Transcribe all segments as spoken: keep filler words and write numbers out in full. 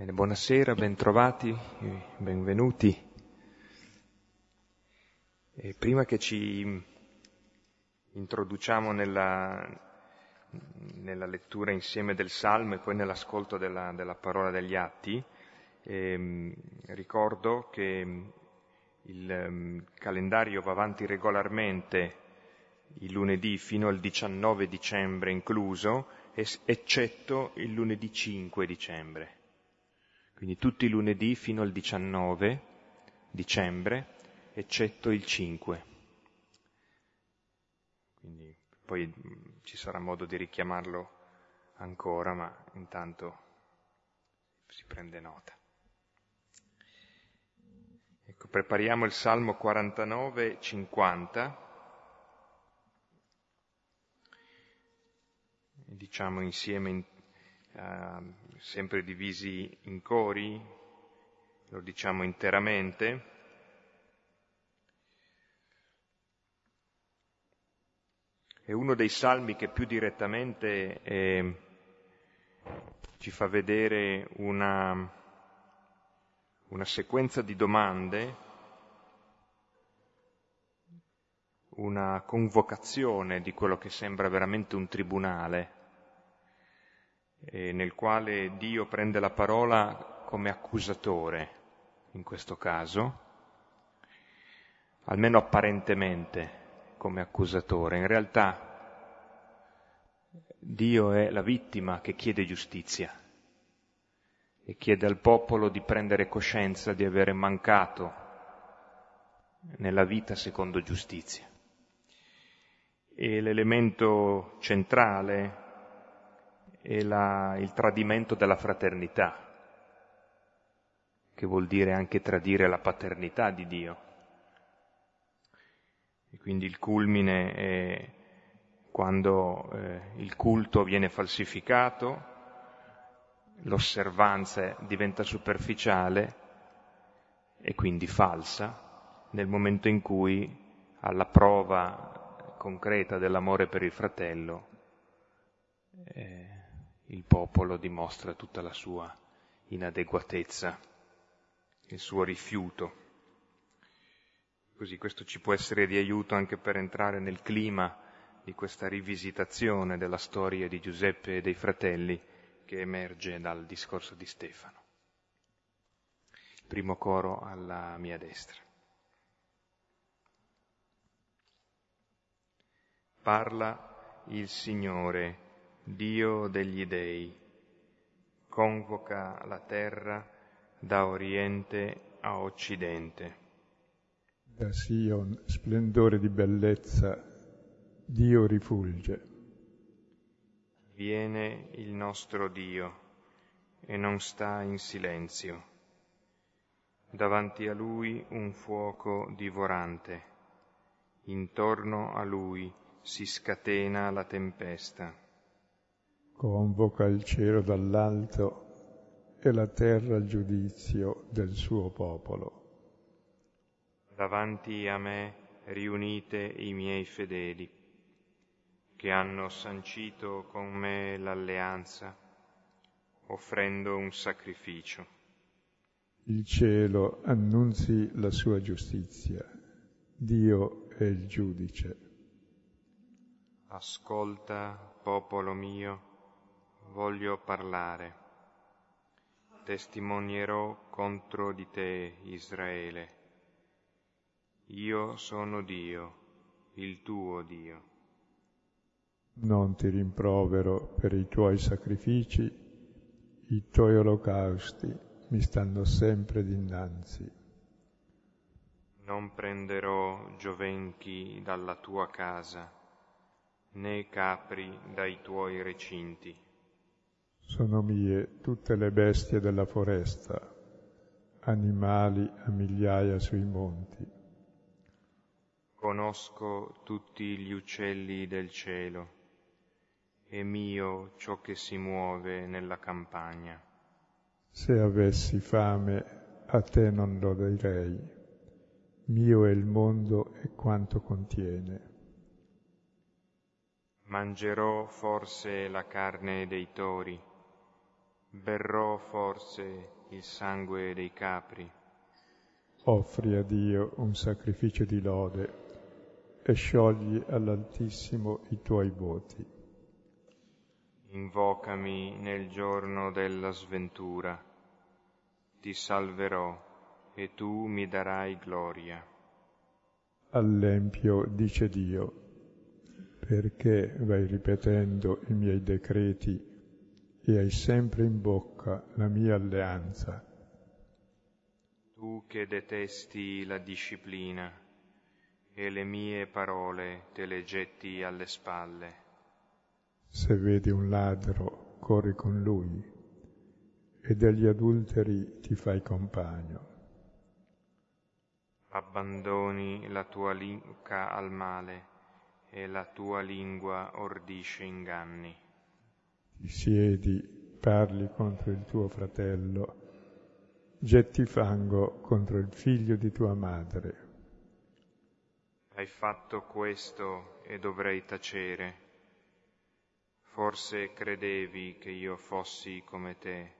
Bene, buonasera, bentrovati, benvenuti. E prima che ci introduciamo nella, nella lettura insieme del Salmo e poi nell'ascolto della, della parola degli Atti, eh, ricordo che il eh, calendario va avanti regolarmente il lunedì fino al diciannove dicembre incluso, es- eccetto il lunedì cinque dicembre. Quindi tutti i lunedì fino al diciannove dicembre, eccetto il cinque. Quindi poi ci sarà modo di richiamarlo ancora, ma intanto si prende nota. Ecco, prepariamo il Salmo quarantanove cinquanta. Diciamo insieme in Uh, sempre divisi in cori, lo diciamo interamente. È uno dei salmi che più direttamente eh, ci fa vedere una, una sequenza di domande, una convocazione di quello che sembra veramente un tribunale, nel quale Dio prende la parola come accusatore, in questo caso, almeno apparentemente come accusatore. In realtà Dio è la vittima che chiede giustizia e chiede al popolo di prendere coscienza di avere mancato nella vita secondo giustizia. E l'elemento centrale e la, il tradimento della fraternità, che vuol dire anche tradire la paternità di Dio. E quindi il culmine è quando eh, il culto viene falsificato, l'osservanza diventa superficiale e quindi falsa, nel momento in cui alla prova concreta dell'amore per il fratello eh, il popolo dimostra tutta la sua inadeguatezza, il suo rifiuto. Così questo ci può essere di aiuto anche per entrare nel clima di questa rivisitazione della storia di Giuseppe e dei fratelli che emerge dal discorso di Stefano. Primo coro alla mia destra. Parla il Signore, Dio degli dei, convoca la terra da oriente a occidente. Da Sion, splendore di bellezza, Dio rifulge. Viene il nostro Dio e non sta in silenzio. Davanti a Lui un fuoco divorante, intorno a Lui si scatena la tempesta. Convoca il cielo dall'alto e la terra al giudizio del suo popolo. Davanti a me riunite i miei fedeli, che hanno sancito con me l'alleanza, offrendo un sacrificio. Il cielo annunzi la sua giustizia. Dio è il giudice. Ascolta, popolo mio, voglio parlare, testimonierò contro di te, Israele. Io sono Dio, il tuo Dio. Non ti rimprovero per i tuoi sacrifici, i tuoi olocausti mi stanno sempre dinanzi. Non prenderò giovenchi dalla tua casa, né capri dai tuoi recinti. Sono mie tutte le bestie della foresta, animali a migliaia sui monti. Conosco tutti gli uccelli del cielo, e mio ciò che si muove nella campagna. Se avessi fame, a te non lo darei. Mio è il mondo e quanto contiene. Mangerò forse la carne dei tori, berrò forse il sangue dei capri. Offri a Dio un sacrificio di lode e sciogli all'Altissimo i tuoi voti. Invocami nel giorno della sventura, ti salverò e tu mi darai gloria. All'empio dice Dio, perché vai ripetendo i miei decreti e hai sempre in bocca la mia alleanza. Tu che detesti la disciplina e le mie parole te le getti alle spalle. Se vedi un ladro, corri con lui e degli adulteri ti fai compagno. Abbandoni la tua linca al male e la tua lingua ordisce inganni. Ti siedi, parli contro il tuo fratello, getti fango contro il figlio di tua madre. Hai fatto questo e dovrei tacere. Forse credevi che io fossi come te.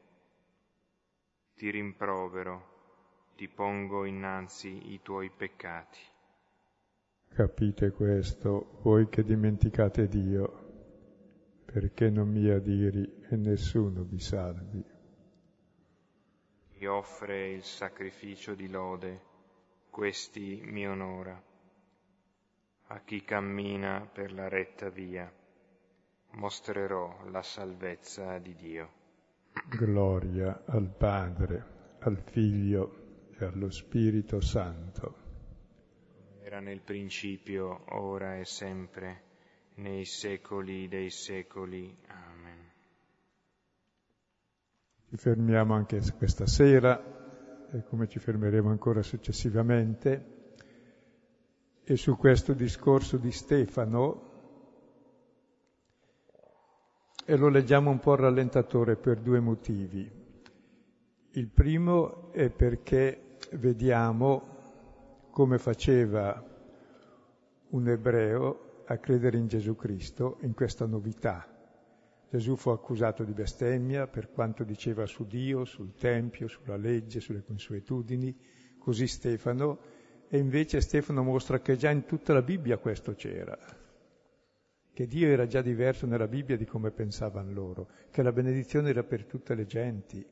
Ti rimprovero, ti pongo innanzi i tuoi peccati. Capite questo, voi che dimenticate Dio, perché non mi adiri e nessuno vi salvi. Chi offre il sacrificio di lode, questi mi onora. A chi cammina per la retta via, mostrerò la salvezza di Dio. Gloria al Padre, al Figlio e allo Spirito Santo. Era nel principio, ora e sempre, nei secoli dei secoli. Amen. Ci fermiamo anche questa sera, e come ci fermeremo ancora successivamente, e su questo discorso di Stefano, e lo leggiamo un po' rallentatore per due motivi. Il primo è perché vediamo come faceva un ebreo a credere in Gesù Cristo, in questa novità. Gesù fu accusato di bestemmia per quanto diceva su Dio, sul Tempio, sulla legge, sulle consuetudini, così Stefano, e invece Stefano mostra che già in tutta la Bibbia questo c'era, che Dio era già diverso nella Bibbia di come pensavano loro, che la benedizione era per tutte le genti,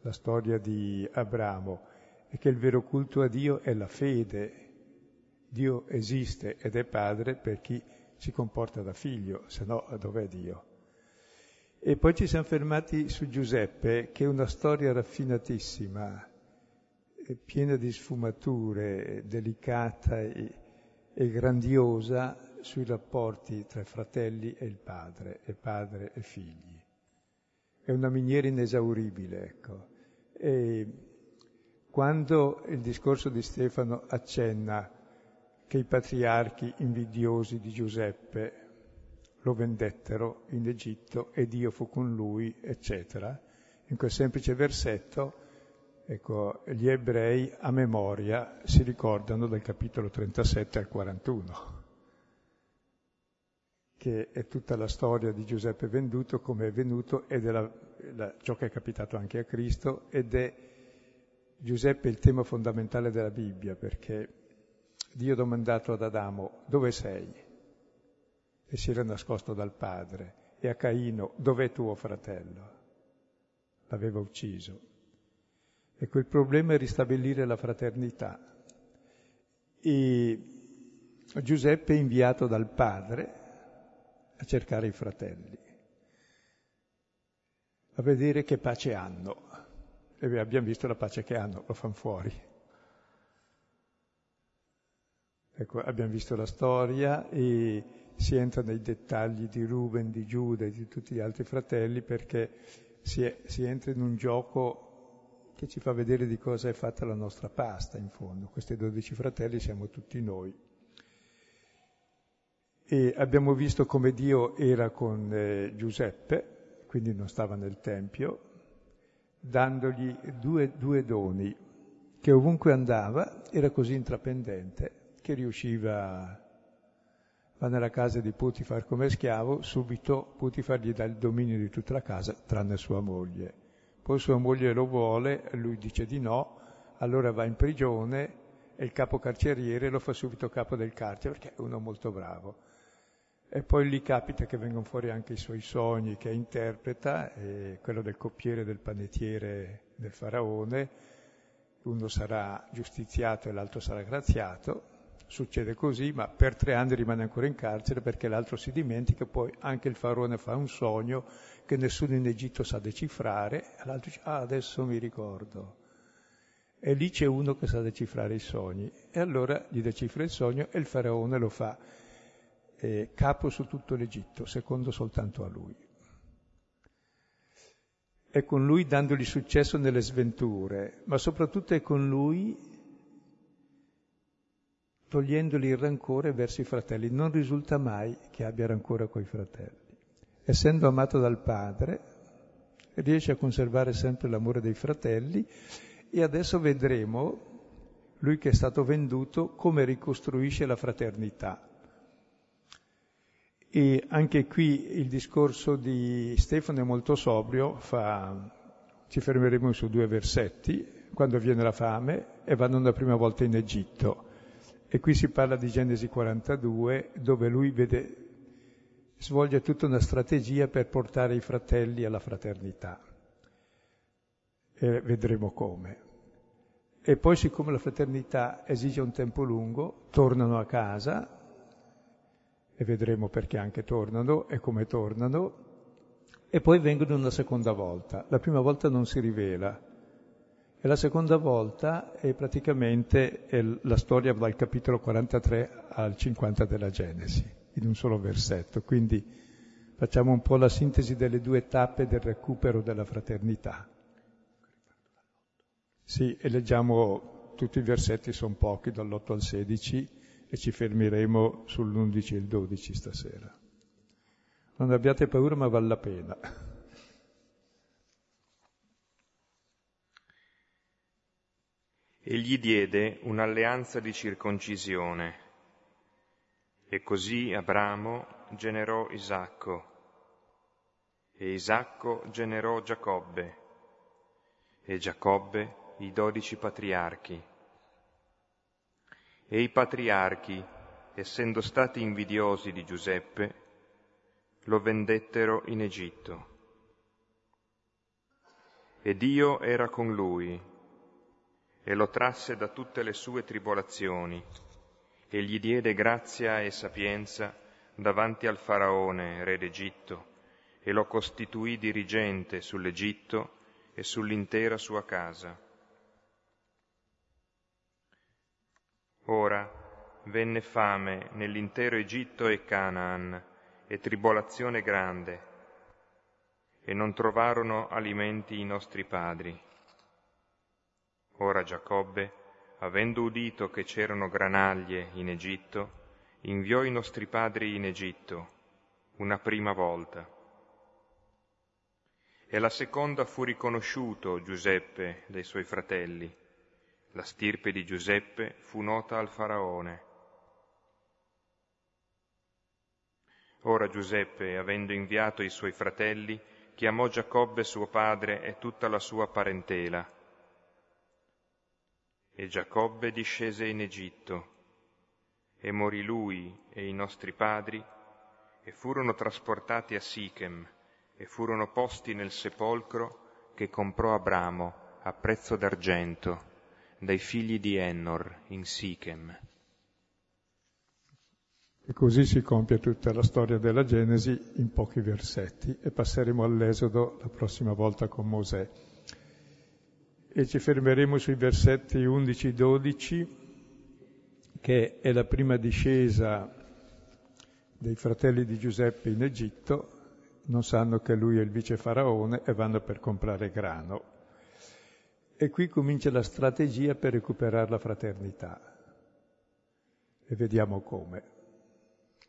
la storia di Abramo, e che il vero culto a Dio è la fede. Dio esiste ed è padre per chi si comporta da figlio, se no dov'è Dio? E poi ci siamo fermati su Giuseppe, che è una storia raffinatissima, piena di sfumature, delicata e, e grandiosa sui rapporti tra i fratelli e il padre, e padre e figli. È una miniera inesauribile, ecco. E quando il discorso di Stefano accenna che i patriarchi invidiosi di Giuseppe lo vendettero in Egitto e Dio fu con lui, eccetera. In quel semplice versetto, ecco, gli ebrei a memoria si ricordano dal capitolo trentasette al quarantuno, che è tutta la storia di Giuseppe venduto, come è venuto, ed è la, la, ciò che è capitato anche a Cristo, ed è Giuseppe il tema fondamentale della Bibbia, perché Dio ha domandato ad Adamo, dove sei? E si era nascosto dal padre, e a Caino, dov'è tuo fratello? L'aveva ucciso. Ecco, il problema è ristabilire la fraternità. E Giuseppe è inviato dal padre a cercare i fratelli, a vedere che pace hanno. E abbiamo visto la pace che hanno, lo fanno fuori. Ecco, abbiamo visto la storia e si entra nei dettagli di Ruben, di Giuda e di tutti gli altri fratelli, perché si, è, si entra in un gioco che ci fa vedere di cosa è fatta la nostra pasta, in fondo. Questi dodici fratelli siamo tutti noi. E abbiamo visto come Dio era con eh, Giuseppe, quindi non stava nel Tempio, dandogli due, due doni, che ovunque andava era così intraprendente, che riusciva va nella casa di Putifar come schiavo, subito Putifar gli dà il dominio di tutta la casa, tranne sua moglie. Poi sua moglie lo vuole, lui dice di no, allora va in prigione e il capo carceriere lo fa subito capo del carcere, perché è uno molto bravo. E poi lì capita che vengono fuori anche i suoi sogni che interpreta, e quello del coppiere, del panettiere del faraone, uno sarà giustiziato e l'altro sarà graziato. Succede così, ma per tre anni rimane ancora in carcere perché l'altro si dimentica, poi anche il faraone fa un sogno che nessuno in Egitto sa decifrare, e l'altro dice, ah, adesso mi ricordo. E lì c'è uno che sa decifrare i sogni, e allora gli decifra il sogno e il faraone lo fa eh, capo su tutto l'Egitto, secondo soltanto a lui. È con lui dandogli successo nelle sventure, ma soprattutto è con lui togliendogli il rancore verso i fratelli. Non risulta mai che abbia rancore coi fratelli. Essendo amato dal padre, riesce a conservare sempre l'amore dei fratelli, e adesso vedremo, lui che è stato venduto, come ricostruisce la fraternità. E anche qui il discorso di Stefano è molto sobrio, fa... ci fermeremo su due versetti, quando viene la fame e vanno una prima volta in Egitto. E qui si parla di Genesi quarantadue, dove lui vede, svolge tutta una strategia per portare i fratelli alla fraternità. E vedremo come. E poi, siccome la fraternità esige un tempo lungo, tornano a casa, e vedremo perché anche tornano e come tornano, e poi vengono una seconda volta. La prima volta non si rivela. E la seconda volta è praticamente la storia dal capitolo quarantatré al cinquanta della Genesi, in un solo versetto. Quindi facciamo un po' la sintesi delle due tappe del recupero della fraternità. Sì, e leggiamo tutti i versetti, sono pochi, dall'otto al sedici, e ci fermeremo sull'undici e il dodici stasera. Non abbiate paura, ma vale la pena. E gli diede un'alleanza di circoncisione. E così Abramo generò Isacco, e Isacco generò Giacobbe, e Giacobbe i dodici patriarchi. E i patriarchi, essendo stati invidiosi di Giuseppe, lo vendettero in Egitto. E Dio era con lui, e lo trasse da tutte le sue tribolazioni, e gli diede grazia e sapienza davanti al Faraone, re d'Egitto, e lo costituì dirigente sull'Egitto e sull'intera sua casa. Ora venne fame nell'intero Egitto e Canaan, e tribolazione grande, e non trovarono alimenti i nostri padri. Ora Giacobbe, avendo udito che c'erano granaglie in Egitto, inviò i nostri padri in Egitto una prima volta. E la seconda fu riconosciuto Giuseppe dai suoi fratelli. La stirpe di Giuseppe fu nota al Faraone. Ora Giuseppe, avendo inviato i suoi fratelli, chiamò Giacobbe suo padre e tutta la sua parentela. E Giacobbe discese in Egitto, e morì lui e i nostri padri, e furono trasportati a Sichem, e furono posti nel sepolcro che comprò Abramo a prezzo d'argento dai figli di Ennor in Sichem. E così si compie tutta la storia della Genesi in pochi versetti, e passeremo all'Esodo la prossima volta con Mosè. E ci fermeremo sui versetti undici dodici, che è la prima discesa dei fratelli di Giuseppe in Egitto. Non sanno che lui è il vice faraone e vanno per comprare grano. E qui comincia la strategia per recuperare la fraternità. E vediamo come.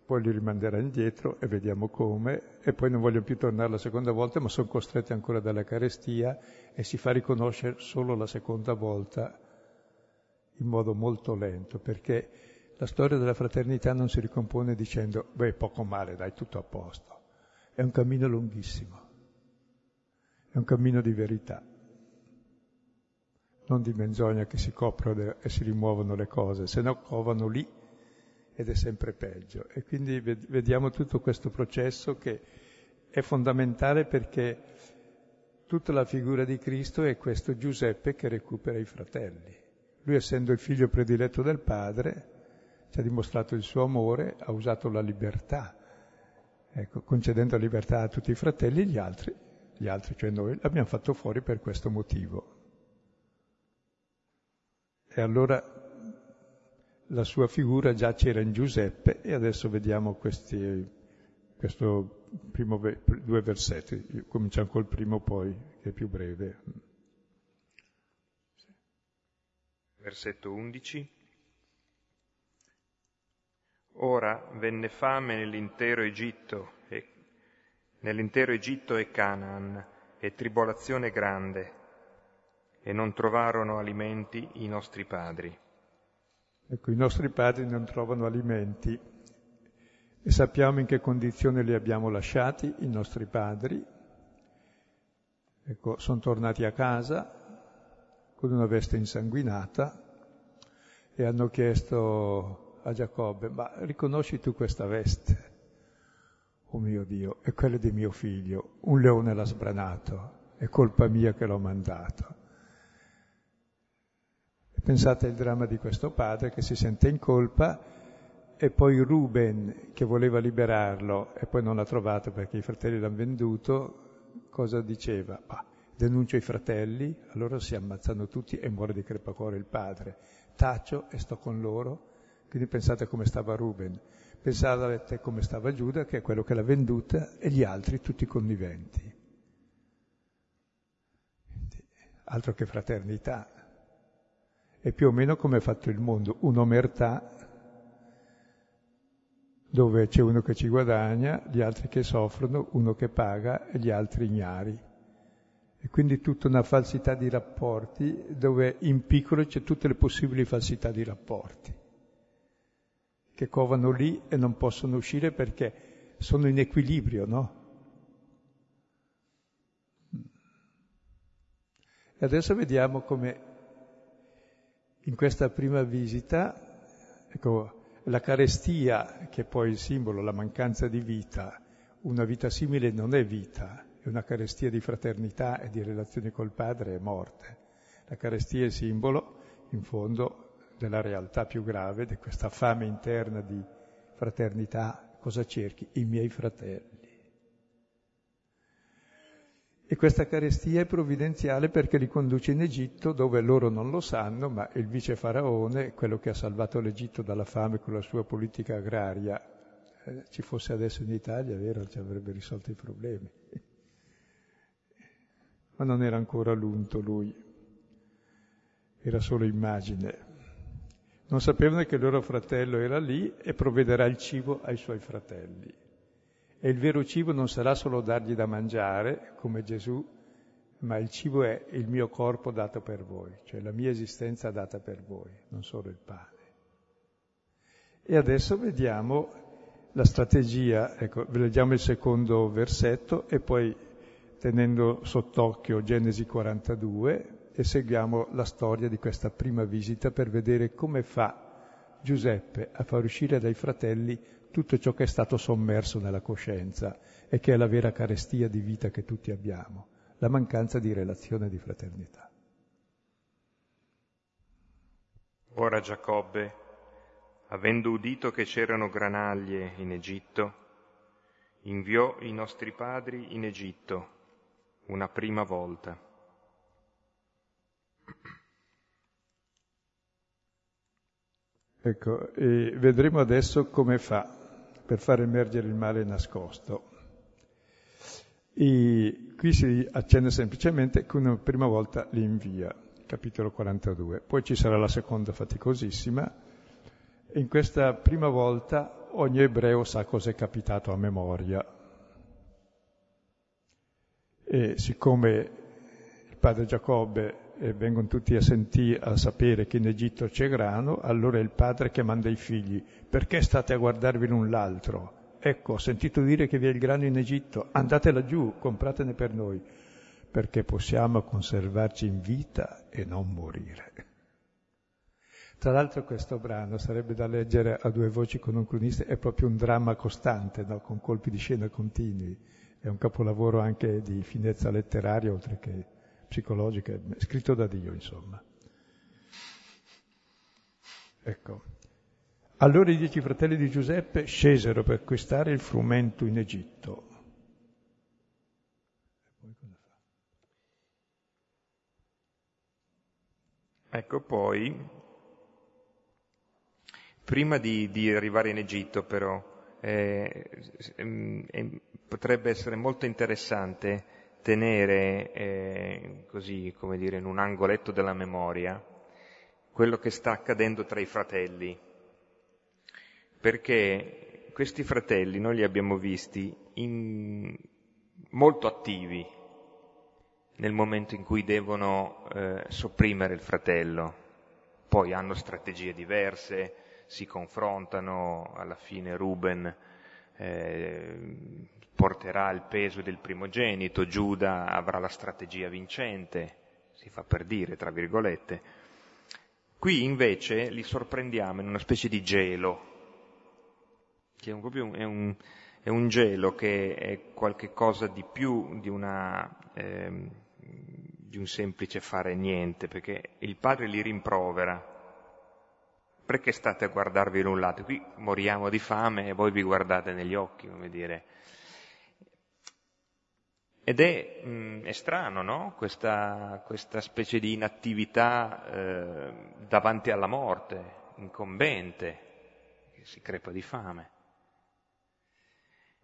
Poi li rimanderà indietro e vediamo come, e poi non vogliono più tornare la seconda volta, ma sono costretti ancora dalla carestia, e si fa riconoscere solo la seconda volta in modo molto lento, perché la storia della fraternità non si ricompone dicendo beh, poco male, dai, tutto a posto. È un cammino lunghissimo, è un cammino di verità, non di menzogna che si coprono e si rimuovono le cose, se no covano lì ed è sempre peggio. E quindi vediamo tutto questo processo che è fondamentale, perché tutta la figura di Cristo è questo Giuseppe che recupera i fratelli. Lui, essendo il figlio prediletto del padre, ci ha dimostrato il suo amore, ha usato la libertà, ecco, concedendo libertà a tutti i fratelli, gli altri, gli altri, cioè noi, l'abbiamo fatto fuori per questo motivo. E allora la sua figura già c'era in Giuseppe, e adesso vediamo questi questo primo ve, due versetti. Cominciamo col primo, poi, che è più breve. Versetto undici. Ora venne fame nell'intero Egitto e, nell'intero Egitto e Canaan, e tribolazione grande, e non trovarono alimenti i nostri padri. Ecco, i nostri padri non trovano alimenti, e sappiamo in che condizione li abbiamo lasciati, i nostri padri. Ecco, sono tornati a casa con una veste insanguinata e hanno chiesto a Giacobbe, ma riconosci tu questa veste? Oh mio Dio, è quella di mio figlio, un leone l'ha sbranato, è colpa mia che l'ho mandato. E pensate al dramma di questo padre che si sente in colpa, e poi Ruben che voleva liberarlo e poi non l'ha trovato perché i fratelli l'hanno venduto, cosa diceva? Bah, denuncio i fratelli, allora si ammazzano tutti e muore di crepacuore il padre, taccio e sto con loro. Quindi pensate come stava Ruben, pensate come stava Giuda, che è quello che l'ha venduta, e gli altri tutti conniventi. Quindi, altro che fraternità. È più o meno come è fatto il mondo, un'omertà dove c'è uno che ci guadagna, gli altri che soffrono, uno che paga e gli altri ignari. E quindi tutta una falsità di rapporti dove in piccolo c'è tutte le possibili falsità di rapporti, che covano lì e non possono uscire perché sono in equilibrio, no? E adesso vediamo come in questa prima visita, ecco, la carestia, che è poi il simbolo, la mancanza di vita, una vita simile non è vita, è una carestia di fraternità e di relazioni col padre, è morte. La carestia è simbolo, in fondo, della realtà più grave, di questa fame interna di fraternità. Cosa cerchi? I miei fratelli. E questa carestia è provvidenziale perché li conduce in Egitto, dove loro non lo sanno, ma il vice faraone, quello che ha salvato l'Egitto dalla fame con la sua politica agraria, eh, ci fosse adesso in Italia, vero, ci avrebbe risolto i problemi. Ma non era ancora l'unto lui, era solo immagine. Non sapevano che il loro fratello era lì e provvederà il cibo ai suoi fratelli. E il vero cibo non sarà solo dargli da mangiare, come Gesù, ma il cibo è il mio corpo dato per voi, cioè la mia esistenza data per voi, non solo il pane. E adesso vediamo la strategia, ecco, leggiamo il secondo versetto e poi, tenendo sott'occhio Genesi quarantadue, e seguiamo la storia di questa prima visita per vedere come fa Giuseppe a far uscire dai fratelli tutto ciò che è stato sommerso nella coscienza e che è la vera carestia di vita che tutti abbiamo, la mancanza di relazione e di fraternità. Ora Giacobbe, avendo udito che c'erano granaglie in Egitto, inviò i nostri padri in Egitto una prima volta. Ecco, e vedremo adesso come fa per far emergere il male nascosto. E qui si accende semplicemente che una prima volta li invia, capitolo quarantadue. Poi ci sarà la seconda faticosissima. E in questa prima volta ogni ebreo sa cosa è capitato a memoria. E siccome il padre Giacobbe e vengono tutti a, sentì, a sapere che in Egitto c'è grano, allora è il padre che manda i figli. Perché state a guardarvi l'un l'altro? Ecco, ho sentito dire che vi è il grano in Egitto, andate laggiù, compratene per noi, perché possiamo conservarci in vita e non morire. Tra l'altro questo brano sarebbe da leggere a due voci con un cronista, è proprio un dramma costante, no? Con colpi di scena continui, è un capolavoro anche di finezza letteraria, oltre che psicologica, scritto da Dio, insomma. Ecco. Allora i dieci fratelli di Giuseppe scesero per acquistare il frumento in Egitto. Ecco, poi, prima di, di arrivare in Egitto, però, eh, eh, potrebbe essere molto interessante tenere, eh, così, come dire, in un angoletto della memoria, quello che sta accadendo tra i fratelli. Perché questi fratelli noi li abbiamo visti in, molto attivi nel momento in cui devono eh, sopprimere il fratello. Poi hanno strategie diverse, si confrontano, alla fine Ruben eh, porterà il peso del primogenito, Giuda avrà la strategia vincente, si fa per dire, tra virgolette. Qui invece li sorprendiamo in una specie di gelo, che è un, proprio un, è un, è un gelo che è qualche cosa di più di una... Eh, di un semplice fare niente, perché il padre li rimprovera. Perché state a guardarvi l'un lato? Qui moriamo di fame e voi vi guardate negli occhi, come dire. Ed è, mh, è strano, no? Questa, questa specie di inattività eh, davanti alla morte, incombente, che si crepa di fame.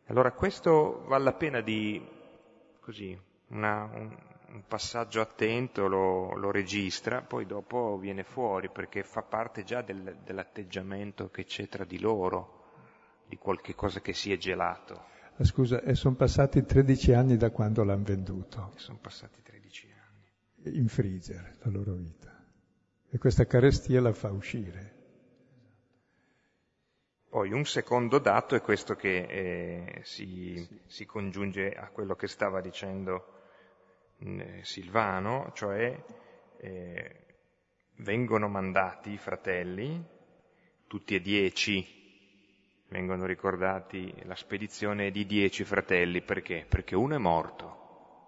Allora questo vale la pena di, così, una, un, un passaggio attento, lo, lo registra, poi dopo viene fuori, perché fa parte già del, dell'atteggiamento che c'è tra di loro, di qualche cosa che si è gelato. Scusa, e sono passati tredici anni da quando l'hanno venduto. E sono passati tredici anni. In freezer, la loro vita. E questa carestia la fa uscire. Poi un secondo dato è questo che eh, si, sì. si congiunge a quello che stava dicendo eh, Silvano, cioè eh, vengono mandati i fratelli, tutti e dieci, vengono ricordati la spedizione di dieci fratelli, perché? Perché uno è morto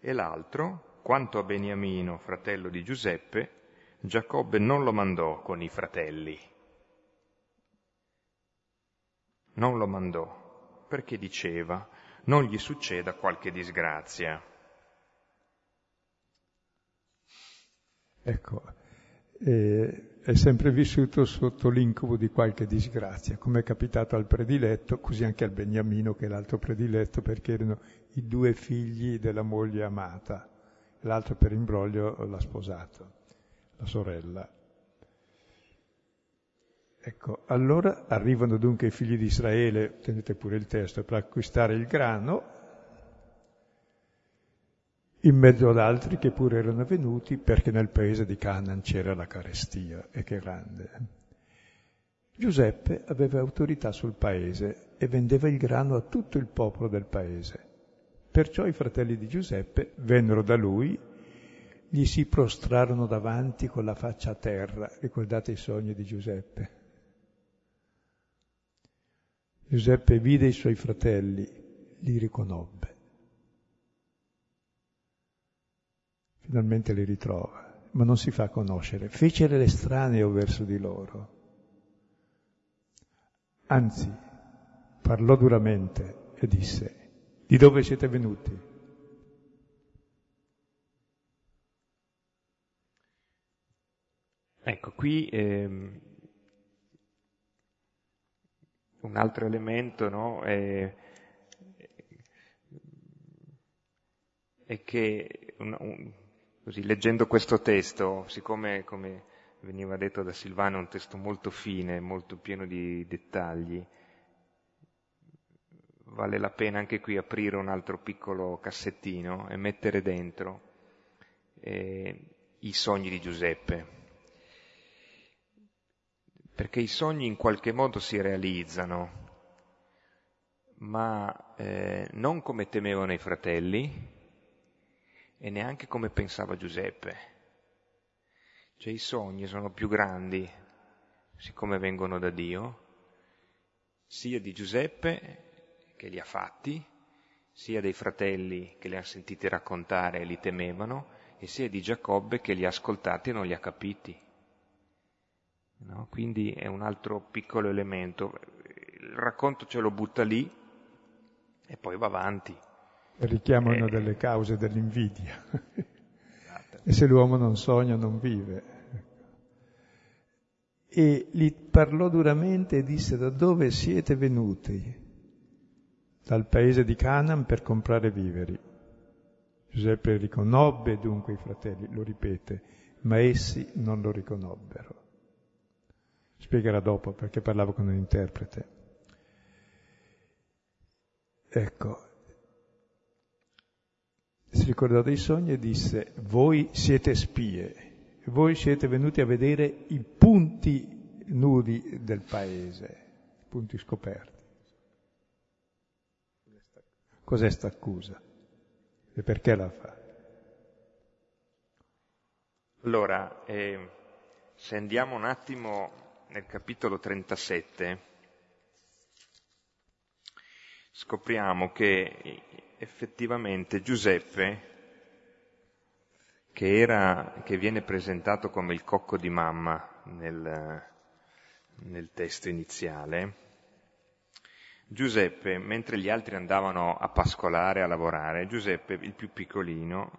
e l'altro, quanto a Beniamino, fratello di Giuseppe, Giacobbe non lo mandò con i fratelli, non lo mandò, perché diceva non gli succeda qualche disgrazia. Ecco, eh... è sempre vissuto sotto l'incubo di qualche disgrazia, come è capitato al prediletto, così anche al Beniamino, che è l'altro prediletto, perché erano i due figli della moglie amata, l'altro per imbroglio l'ha sposato, la sorella. Ecco, allora arrivano dunque i figli di Israele, tenete pure il testo, per acquistare il grano, in mezzo ad altri che pure erano venuti, perché nel paese di Canaan c'era la carestia, e che grande. Giuseppe aveva autorità sul paese e vendeva il grano a tutto il popolo del paese. Perciò i fratelli di Giuseppe vennero da lui, gli si prostrarono davanti con la faccia a terra. Ricordate i sogni di Giuseppe. Giuseppe vide i suoi fratelli, li riconobbe. Finalmente li ritrova, ma non si fa conoscere. Fecero l'estraneo verso di loro. Anzi, parlò duramente e disse: di dove siete venuti? Ecco, qui ehm, un altro elemento, no? È, è che... Un, un, Così, leggendo questo testo, siccome, come veniva detto da Silvano, è un testo molto fine, molto pieno di dettagli, vale la pena anche qui aprire un altro piccolo cassettino e mettere dentro eh, i sogni di Giuseppe, perché i sogni in qualche modo si realizzano, ma eh, non come temevano i fratelli e neanche come pensava Giuseppe. Cioè i sogni sono più grandi, siccome vengono da Dio, sia di Giuseppe che li ha fatti, sia dei fratelli che li hanno sentiti raccontare e li temevano, e sia di Giacobbe che li ha ascoltati e non li ha capiti. No? Quindi è un altro piccolo elemento. Il racconto ce lo butta lì e poi va avanti. Richiamano eh, delle cause dell'invidia. Esatto. E se l'uomo non sogna non vive. E gli parlò duramente e disse: da dove siete venuti? Dal paese di Canaan per comprare viveri. Giuseppe riconobbe dunque i fratelli, lo ripete, ma essi non lo riconobbero. Spiegherà dopo perché parlavo con un interprete. Ecco, si ricordò dei sogni e disse: voi siete spie, voi siete venuti a vedere i punti nudi del paese, i punti scoperti. Cos'è sta accusa? E perché la fa? Allora, eh, se andiamo un attimo nel capitolo trentasette, scopriamo che effettivamente Giuseppe, che era, che viene presentato come il cocco di mamma nel, nel testo iniziale, Giuseppe, mentre gli altri andavano a pascolare, a lavorare, Giuseppe, il più piccolino,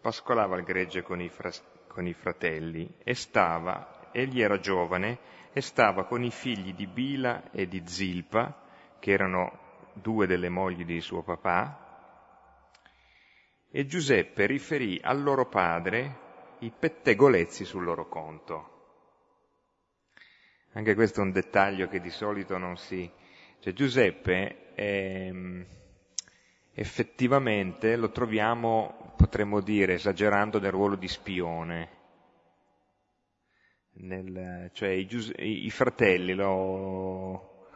pascolava il gregge con i, fra, con i fratelli e stava... Egli era giovane e stava con i figli di Bila e di Zilpa, che erano due delle mogli di suo papà, e Giuseppe riferì al loro padre i pettegolezzi sul loro conto. Anche questo è un dettaglio che di solito non si... Cioè Giuseppe ehm, effettivamente lo troviamo, potremmo dire, esagerando nel ruolo di spione. Nel, cioè i, i fratelli lo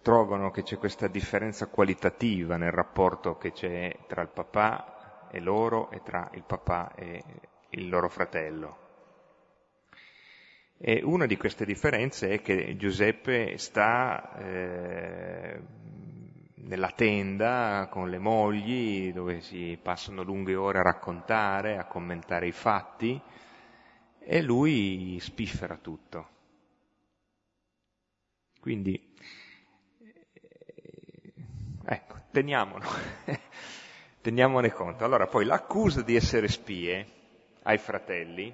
trovano che c'è questa differenza qualitativa nel rapporto che c'è tra il papà e loro e tra il papà e il loro fratello. E una di queste differenze è che Giuseppe sta eh, nella tenda con le mogli, dove si passano lunghe ore a raccontare, a commentare i fatti, e lui spiffera tutto. Quindi, ecco, teniamolo, teniamone conto. Allora, poi l'accusa di essere spie ai fratelli,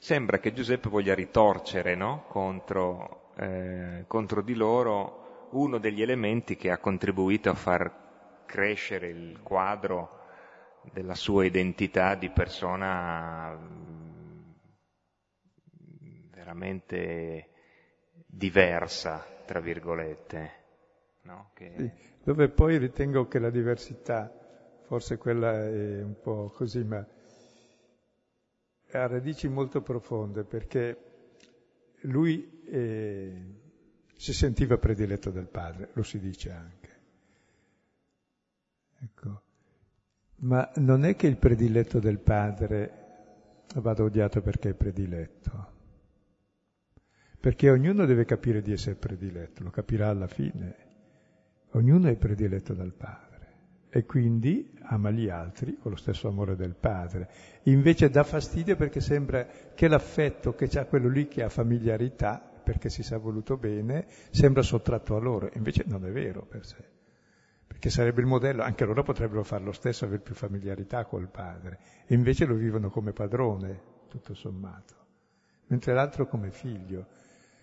sembra che Giuseppe voglia ritorcere, no? Contro, eh, contro di loro uno degli elementi che ha contribuito a far crescere il quadro della sua identità di persona veramente diversa, tra virgolette. No? Che... Sì, dove poi ritengo che la diversità, forse quella è un po' così, ma ha radici molto profonde, perché lui eh, si sentiva prediletto dal padre, lo si dice anche. Ecco. Ma non è che il prediletto del padre vada odiato perché è prediletto, perché ognuno deve capire di essere prediletto, lo capirà alla fine. Ognuno è prediletto dal padre e quindi ama gli altri con lo stesso amore del padre. Invece dà fastidio perché sembra che l'affetto che c'ha quello lì, che ha familiarità, perché si sa voluto bene, sembra sottratto a loro. Invece non è vero per sé, che sarebbe il modello, anche loro potrebbero fare lo stesso, avere più familiarità col padre, e invece lo vivono come padrone, tutto sommato, mentre l'altro come figlio.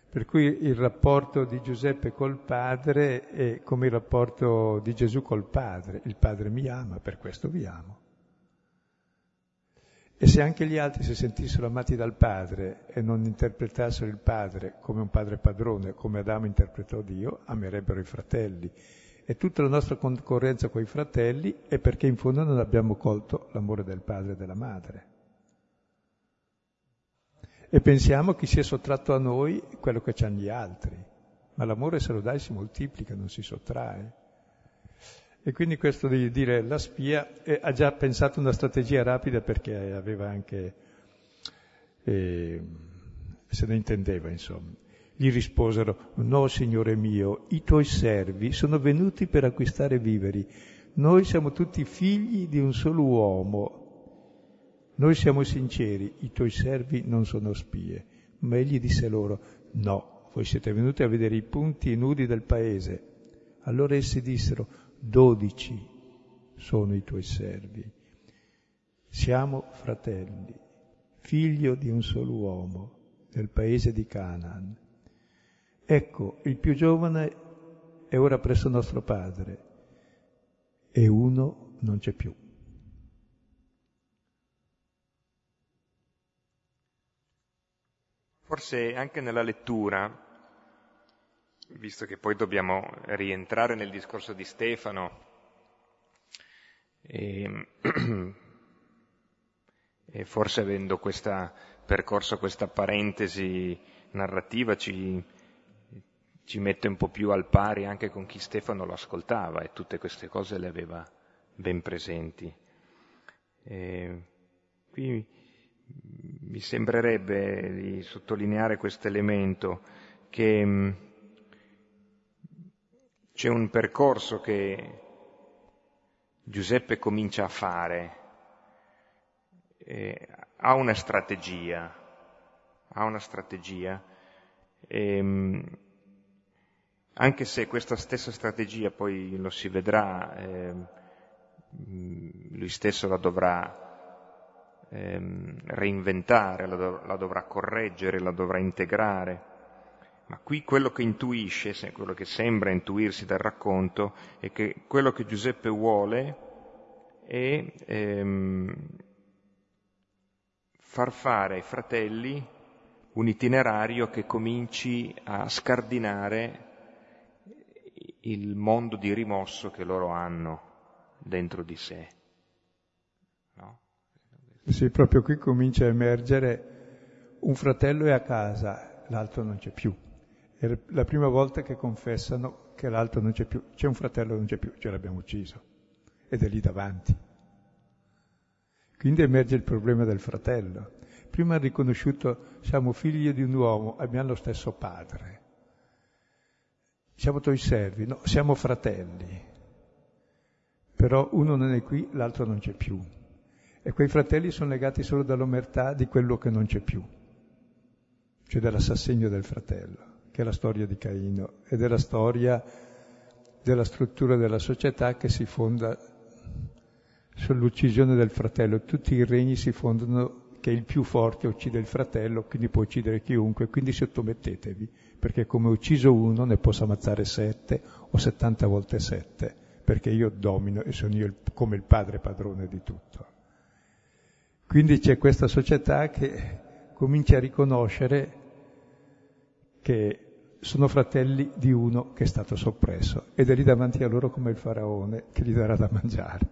Per cui il rapporto di Giuseppe col padre è come il rapporto di Gesù col padre: il padre mi ama, per questo vi amo. E se anche gli altri si sentissero amati dal padre e non interpretassero il padre come un padre padrone, come Adamo interpretò Dio, amerebbero i fratelli. e tutta la nostra concorrenza coi fratelli è perché in fondo non abbiamo colto l'amore del padre e della madre. E pensiamo che sia sottratto a noi quello che c'hanno gli altri, ma l'amore se lo dai si moltiplica, non si sottrae. E quindi questo di dire la spia eh, ha già pensato una strategia rapida perché aveva anche, eh, se ne intendeva insomma. Gli risposero, no signore mio, i tuoi servi sono venuti per acquistare viveri, noi siamo tutti figli di un solo uomo, noi siamo sinceri, i tuoi servi non sono spie. Ma egli disse loro, no, voi siete venuti a vedere i punti nudi del paese. Allora essi dissero, dodici sono i tuoi servi, siamo fratelli, figlio di un solo uomo, nel paese di Canaan. Ecco, il più giovane è ora presso nostro padre, e uno non c'è più. Forse anche nella lettura, visto che poi dobbiamo rientrare nel discorso di Stefano e, e forse avendo questa percorso questa parentesi narrativa ci, ci mette un po' più al pari anche con chi Stefano lo ascoltava e tutte queste cose le aveva ben presenti. E qui mi sembrerebbe di sottolineare questo elemento che c'è un percorso che Giuseppe comincia a fare, eh, ha una strategia, ha una strategia, ehm, anche se questa stessa strategia poi lo si vedrà, ehm, lui stesso la dovrà ehm, reinventare, la, dov- la dovrà correggere, la dovrà integrare. Ma qui quello che intuisce, quello che sembra intuirsi dal racconto, è che quello che Giuseppe vuole è ehm, far fare ai fratelli un itinerario che cominci a scardinare il mondo di rimosso che loro hanno dentro di sé. No? Sì, proprio qui comincia a emergere un fratello è a casa, l'altro non c'è più. È la prima volta che confessano che l'altro non c'è più, c'è un fratello che non c'è più, ce l'abbiamo ucciso ed è lì davanti. Quindi emerge il problema del fratello. Prima ha riconosciuto siamo figli di un uomo, abbiamo lo stesso padre, siamo tuoi servi, no, siamo fratelli, però uno non è qui, l'altro non c'è più e quei fratelli sono legati solo dall'omertà di quello che non c'è più, cioè dall'assassinio del fratello, che è la storia di Caino, ed è la storia della struttura della società che si fonda sull'uccisione del fratello. Tutti i regni si fondano che il più forte uccide il fratello, quindi può uccidere chiunque, quindi sottomettetevi, perché come ho ucciso uno ne posso ammazzare sette o settanta volte sette, perché io domino e sono io il, come il padre padrone di tutto. Quindi c'è questa società che comincia a riconoscere che sono fratelli di uno che è stato soppresso ed è lì davanti a loro come il faraone che gli darà da mangiare.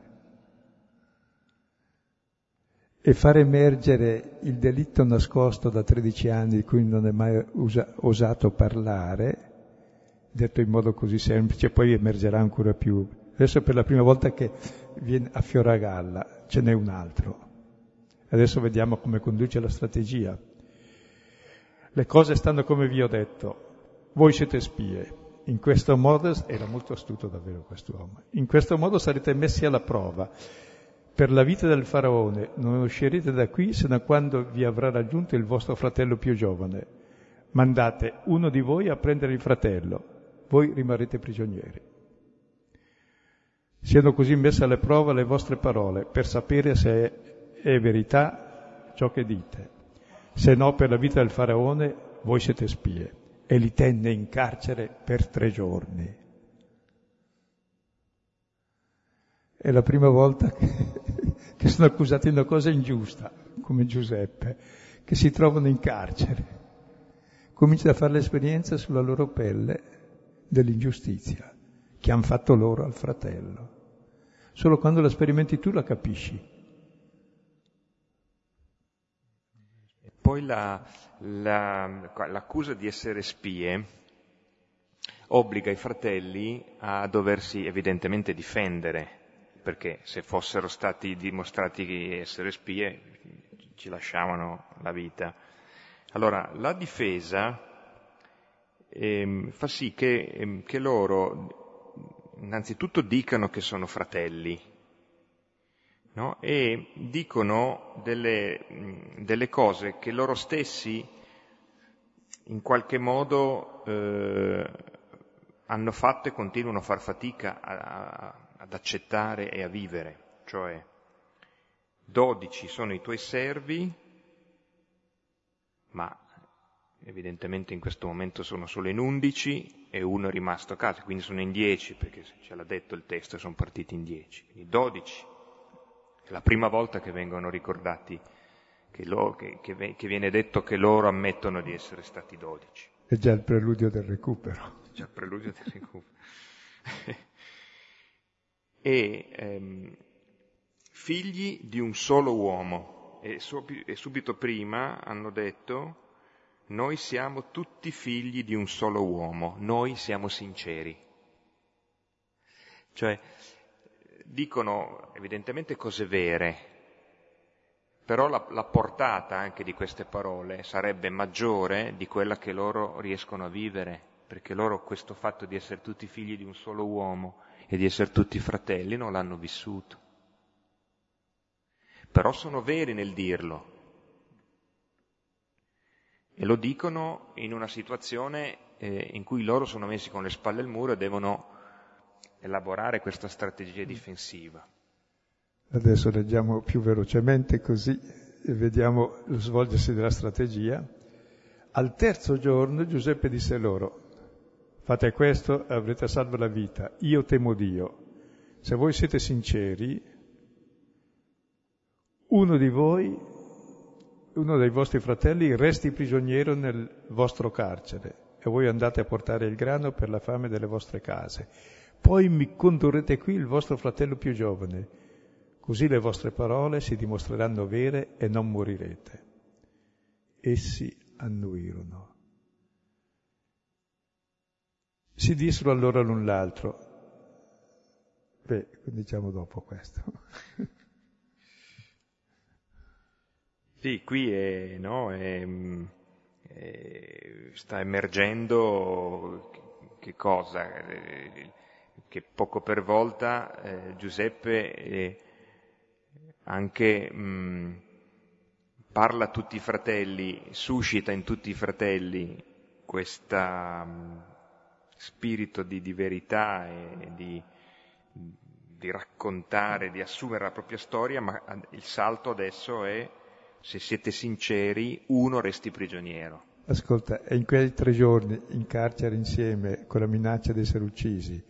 E far emergere il delitto nascosto da tredici anni di cui non è mai usa- osato parlare, detto in modo così semplice, poi emergerà ancora più. Adesso per la prima volta che viene a Fioragalla ce n'è un altro. Adesso vediamo come conduce la strategia. Le cose stanno come vi ho detto, voi siete spie, in questo modo, era molto astuto davvero quest'uomo, in questo modo sarete messi alla prova, per la vita del faraone non uscirete da qui sino a quando vi avrà raggiunto il vostro fratello più giovane, mandate uno di voi a prendere il fratello, voi rimarrete prigionieri. Siano così messe alla prova le vostre parole, per sapere se è verità ciò che dite. Se no, per la vita del faraone, voi siete spie. E li tenne in carcere per tre giorni. È la prima volta che, che sono accusati di una cosa ingiusta, come Giuseppe, che si trovano in carcere. Comincia a fare l'esperienza sulla loro pelle dell'ingiustizia. che hanno fatto loro al fratello. Solo quando la sperimenti tu la capisci. Poi la, la, l'accusa di essere spie obbliga i fratelli a doversi evidentemente difendere, perché se fossero stati dimostrati di essere spie ci lasciavano la vita. Allora la difesa eh, fa sì che, eh, che loro innanzitutto dicano che sono fratelli, no? E dicono delle, delle cose che loro stessi in qualche modo eh, hanno fatto e continuano a far fatica a, a, ad accettare e a vivere, cioè dodici sono i tuoi servi, ma evidentemente in questo momento sono solo in undici e uno è rimasto a casa, quindi sono in dieci, perché ce l'ha detto il testo e sono partiti in dieci, quindi dodici. È la prima volta che vengono ricordati, che, lo, che, che, che viene detto che loro ammettono di essere stati dodici. È già il preludio del recupero. È già il preludio del recupero. E ehm, figli di un solo uomo. E, sobi, e subito prima hanno detto, noi siamo tutti figli di un solo uomo, noi siamo sinceri. Cioè... dicono evidentemente cose vere, però la, la portata anche di queste parole sarebbe maggiore di quella che loro riescono a vivere, perché loro questo fatto di essere tutti figli di un solo uomo e di essere tutti fratelli non l'hanno vissuto. Però sono veri nel dirlo e lo dicono in una situazione eh, in cui loro sono messi con le spalle al muro e devono elaborare questa strategia difensiva. Adesso leggiamo più velocemente così e vediamo lo svolgersi della strategia. Al terzo giorno Giuseppe disse loro, fate questo e avrete a salvo la vita, io temo Dio. Se voi siete sinceri, uno di voi, uno dei vostri fratelli, resti prigioniero nel vostro carcere e voi andate a portare il grano per la fame delle vostre case. Poi mi condurrete qui il vostro fratello più giovane, così le vostre parole si dimostreranno vere e non morirete. Essi annuirono. Si dissero allora l'un l'altro. Beh, diciamo dopo questo. Sì, qui è, no, è, è, sta emergendo che, che cosa... che poco per volta eh, Giuseppe eh, anche mh, parla a tutti i fratelli, suscita in tutti i fratelli questo spirito di, di verità e di, di raccontare, di assumere la propria storia, ma il salto adesso è, se siete sinceri, uno resti prigioniero. Ascolta, e in quei tre giorni in carcere insieme con la minaccia di essere uccisi,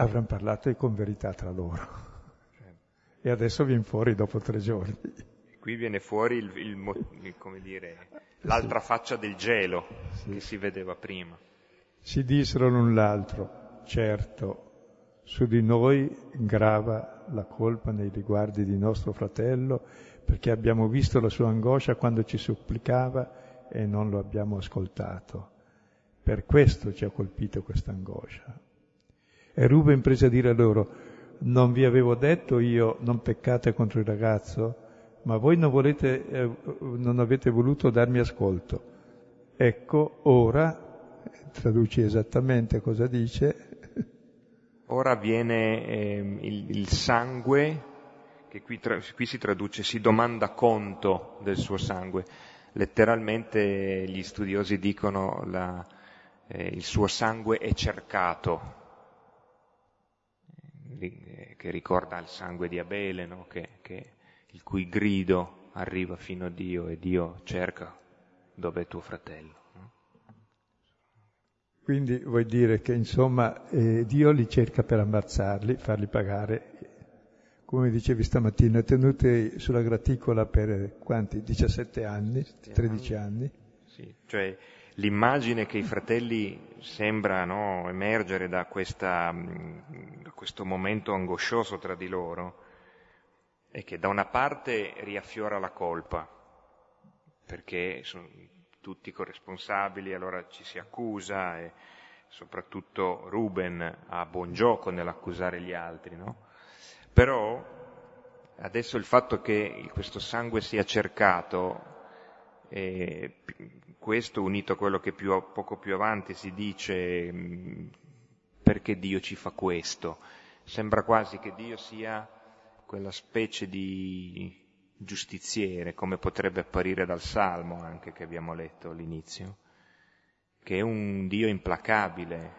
avranno parlato con verità tra loro. E adesso viene fuori dopo tre giorni. Qui viene fuori il, il, il, come dire, l'altra sì. Faccia del gelo sì. Che si vedeva prima. Si dissero l'un l'altro, certo, su di noi grava la colpa nei riguardi di nostro fratello, perché abbiamo visto la sua angoscia quando ci supplicava e non lo abbiamo ascoltato. Per questo ci ha colpito questa angoscia. E Ruben prese a dire a loro, non vi avevo detto io, non peccate contro il ragazzo, ma voi non volete, eh, non avete voluto darmi ascolto. Ecco, ora, traduci esattamente cosa dice. Ora viene eh, il, il sangue, che qui, tra, qui si traduce, si domanda conto del suo sangue. Letteralmente gli studiosi dicono la, eh, il suo sangue è cercato. Che ricorda il sangue di Abele, no? che, che, il cui grido arriva fino a Dio e Dio cerca dove è tuo fratello. No? Quindi vuoi dire che insomma eh, Dio li cerca per ammazzarli, farli pagare. Come dicevi stamattina, tenuti sulla graticola per quanti? diciassette anni, tredici anni? Sì, cioè L'immagine che i fratelli sembrano emergere da, questa, da questo momento angoscioso tra di loro è che da una parte riaffiora la colpa, perché sono tutti corresponsabili, allora ci si accusa, e soprattutto Ruben ha buon gioco nell'accusare gli altri, no? Però adesso il fatto che questo sangue sia cercato, e questo unito a quello che più, poco più avanti si dice, perché Dio ci fa questo, sembra quasi che Dio sia quella specie di giustiziere, come potrebbe apparire dal Salmo anche che abbiamo letto all'inizio, che è un Dio implacabile,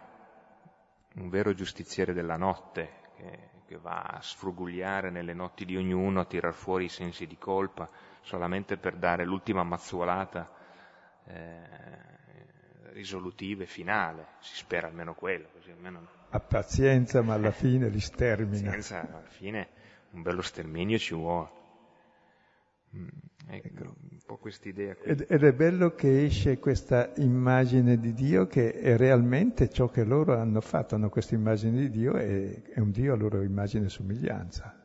un vero giustiziere della notte, che, che va a sfrugugliare nelle notti di ognuno, a tirar fuori i sensi di colpa, solamente per dare l'ultima mazzolata eh, risolutiva e finale, si spera almeno quello. Così almeno... A pazienza, ma alla fine li stermina. Pazienza, alla fine un bello sterminio ci vuole. Mm, ecco, ecco. Un po' quest'idea qui. Ed, ed è bello che esce questa immagine di Dio, che è realmente ciò che loro hanno fatto, hanno questa immagine di Dio, e è un Dio a loro immagine e somiglianza.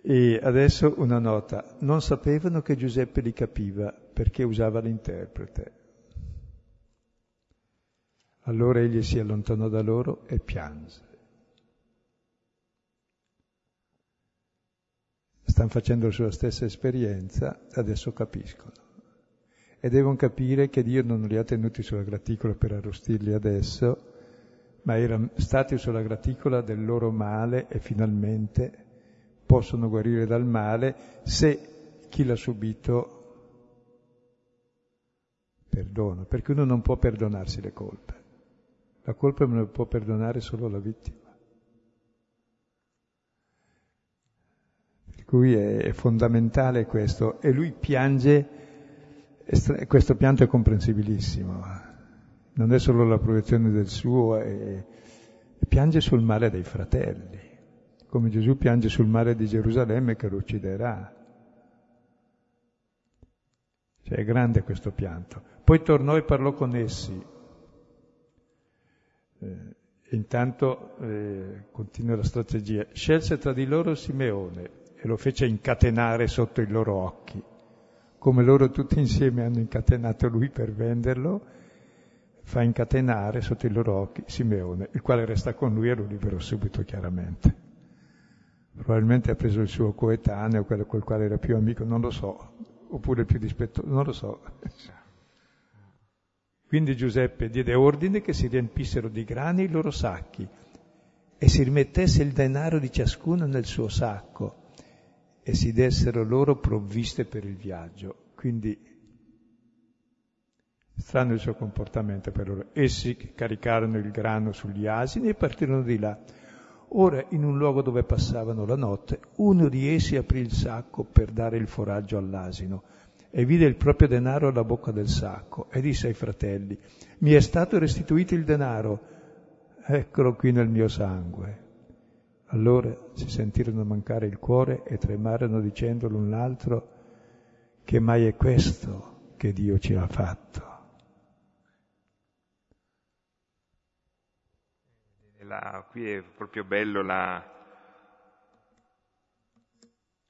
E adesso una nota: non sapevano che Giuseppe li capiva perché usava l'interprete. Allora egli si allontanò da loro e pianse. Stanno facendo la sua stessa esperienza, adesso capiscono. E devono capire che Dio non li ha tenuti sulla graticola per arrostirli adesso, ma erano stati sulla graticola del loro male e finalmente possono guarire dal male se chi l'ha subito perdona, perché uno non può perdonarsi le colpe. La colpa me la può perdonare solo la vittima. Per cui è fondamentale questo, e lui piange, questo pianto è comprensibilissimo, non è solo la proiezione del suo, è, piange sul male dei fratelli, come Gesù piange sul mare di Gerusalemme che lo ucciderà. Cioè è grande questo pianto. Poi tornò e parlò con essi. Eh, intanto, eh, continua la strategia, scelse tra di loro Simeone e lo fece incatenare sotto i loro occhi, come loro tutti insieme hanno incatenato lui per venderlo, fa incatenare sotto i loro occhi Simeone, il quale resta con lui e lo liberò subito, chiaramente. Probabilmente ha preso il suo coetaneo, quello col quale era più amico, non lo so, oppure più dispettoso, non lo so. Quindi Giuseppe diede ordine che si riempissero di grani i loro sacchi e si rimettesse il denaro di ciascuno nel suo sacco e si dessero loro provviste per il viaggio. Quindi, strano il suo comportamento per loro. Essi caricarono il grano sugli asini e partirono di là. Ora, in un luogo dove passavano la notte, uno di essi aprì il sacco per dare il foraggio all'asino e vide il proprio denaro alla bocca del sacco e disse ai fratelli: «Mi è stato restituito il denaro, eccolo qui nel mio sangue». Allora si sentirono mancare il cuore e tremarono dicendo l'un l'altro: «Che mai è questo che Dio ci ha fatto?». La, qui è proprio bello la,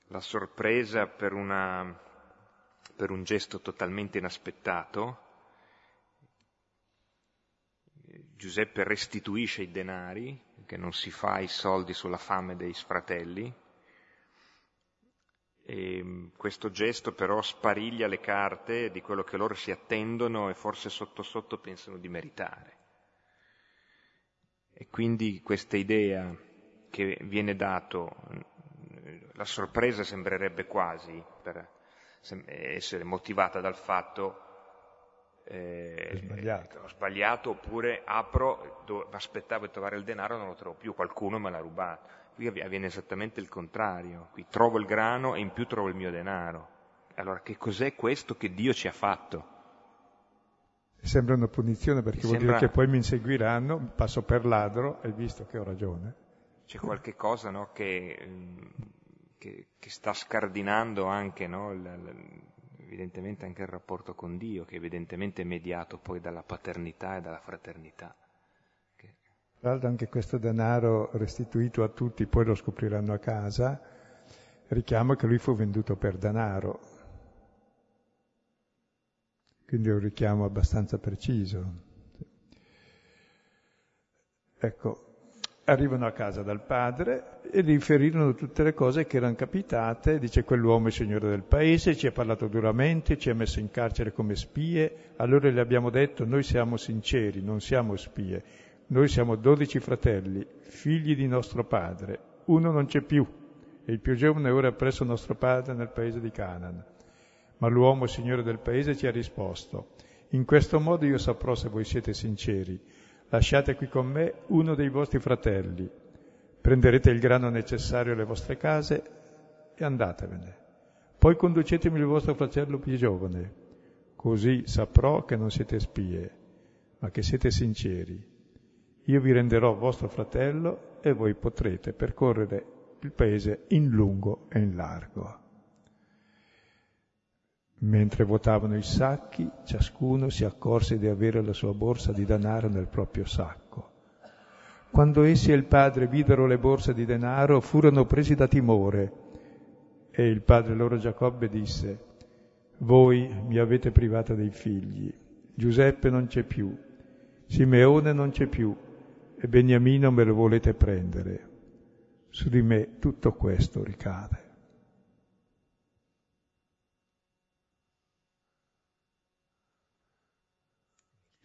la sorpresa per, una, per un gesto totalmente inaspettato. Giuseppe restituisce i denari, che non si fa i soldi sulla fame dei fratelli, e questo gesto però spariglia le carte di quello che loro si attendono e forse sotto sotto pensano di meritare. E quindi questa idea che viene dato, la sorpresa sembrerebbe quasi per essere motivata dal fatto eh, sbagliato. Ho sbagliato, oppure apro, do, aspettavo di trovare il denaro, non lo trovo più, qualcuno me l'ha rubato. Qui avviene esattamente il contrario, qui trovo il grano e in più trovo il mio denaro. Allora che cos'è questo che Dio ci ha fatto? Sembra una punizione, perché sembra... vuol dire che poi mi inseguiranno, passo per ladro, hai visto che ho ragione. C'è qualche cosa, no, che, che, che sta scardinando anche, no, il, evidentemente anche il rapporto con Dio, che evidentemente è mediato poi dalla paternità e dalla fraternità. Che... Tra l'altro anche questo denaro restituito a tutti, poi lo scopriranno a casa, richiama che lui fu venduto per denaro. Quindi è un richiamo abbastanza preciso. Ecco, arrivano a casa dal padre e riferirono tutte le cose che erano capitate. Dice: quell'uomo è il signore del paese, ci ha parlato duramente, ci ha messo in carcere come spie. Allora gli abbiamo detto: noi siamo sinceri, non siamo spie, noi siamo dodici fratelli, figli di nostro padre, uno non c'è più e il più giovane ora è presso nostro padre nel paese di Canaan. Ma l'uomo, signore del paese, ci ha risposto: in questo modo io saprò se voi siete sinceri. Lasciate qui con me uno dei vostri fratelli, prenderete il grano necessario alle vostre case e andatevene. Poi conducetemi il vostro fratello più giovane, così saprò che non siete spie, ma che siete sinceri. Io vi renderò vostro fratello e voi potrete percorrere il paese in lungo e in largo. Mentre vuotavano i sacchi, ciascuno si accorse di avere la sua borsa di denaro nel proprio sacco. Quando essi e il padre videro le borse di denaro, furono presi da timore. E il padre loro Giacobbe disse: «Voi mi avete privata dei figli. Giuseppe non c'è più, Simeone non c'è più, e Beniamino me lo volete prendere. Su di me tutto questo ricade».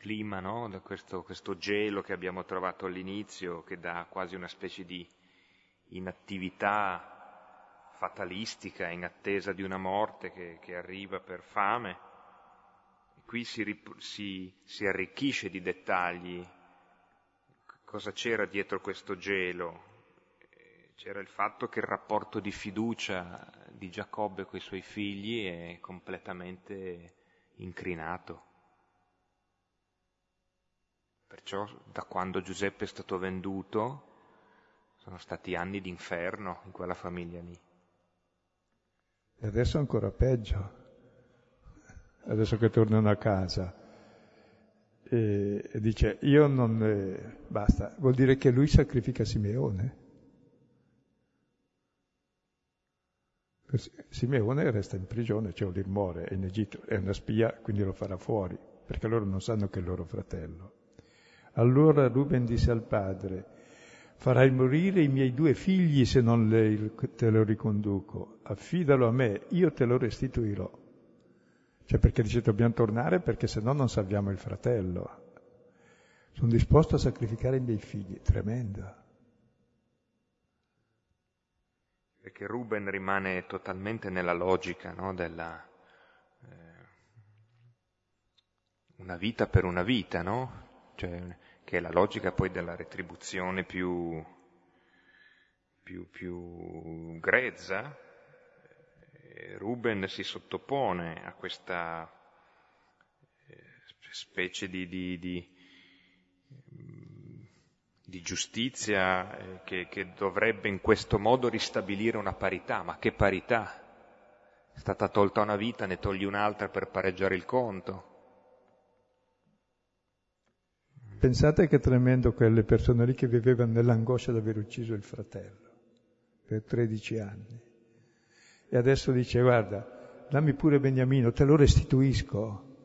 Clima, no? Da questo, questo gelo che abbiamo trovato all'inizio, che dà quasi una specie di inattività fatalistica in attesa di una morte che, che arriva per fame. E qui si, si, si arricchisce di dettagli. Cosa c'era dietro questo gelo? C'era il fatto che il rapporto di fiducia di Giacobbe con i suoi figli è completamente incrinato. Perciò da quando Giuseppe è stato venduto sono stati anni di inferno in quella famiglia lì. E adesso ancora peggio, adesso che tornano a casa e, e dice: io non ne... basta, vuol dire che lui sacrifica Simeone. Simeone resta in prigione, cioè lì muore, è in Egitto, è una spia, quindi lo farà fuori, perché loro non sanno che è il loro fratello. Allora Ruben disse al padre: farai morire i miei due figli se non le, te lo riconduco, affidalo a me, io te lo restituirò. Cioè, perché dice dobbiamo tornare perché se no non salviamo il fratello. Sono disposto a sacrificare i miei figli, tremendo. Perché Ruben rimane totalmente nella logica, no, della... Eh, una vita per una vita, no? Cioè, che è la logica poi della retribuzione più, più, più grezza. Ruben si sottopone a questa specie di, di, di, di giustizia che, che dovrebbe in questo modo ristabilire una parità. Ma che parità? È stata tolta una vita, ne togli un'altra per pareggiare il conto. Pensate che tremendo quelle persone lì che vivevano nell'angoscia di aver ucciso il fratello per tredici anni. E adesso dice: guarda, dammi pure Beniamino, te lo restituisco.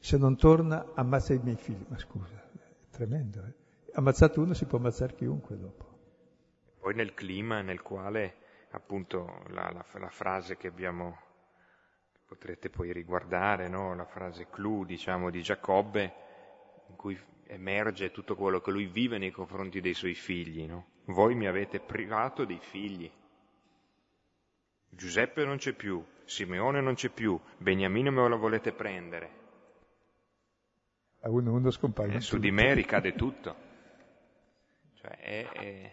Se non torna, ammazza i miei figli. Ma scusa, è tremendo. Eh? Ammazzato uno si può ammazzare chiunque dopo. Poi nel clima nel quale, appunto, la, la, la frase che abbiamo, che potrete poi riguardare, no? La frase clou, diciamo, di Giacobbe, in cui emerge tutto quello che lui vive nei confronti dei suoi figli, no? Voi mi avete privato dei figli. Giuseppe non c'è più, Simeone non c'è più, Beniamino me lo volete prendere. A uno uno scompare. Eh, su di me ricade tutto. Cioè, è, è...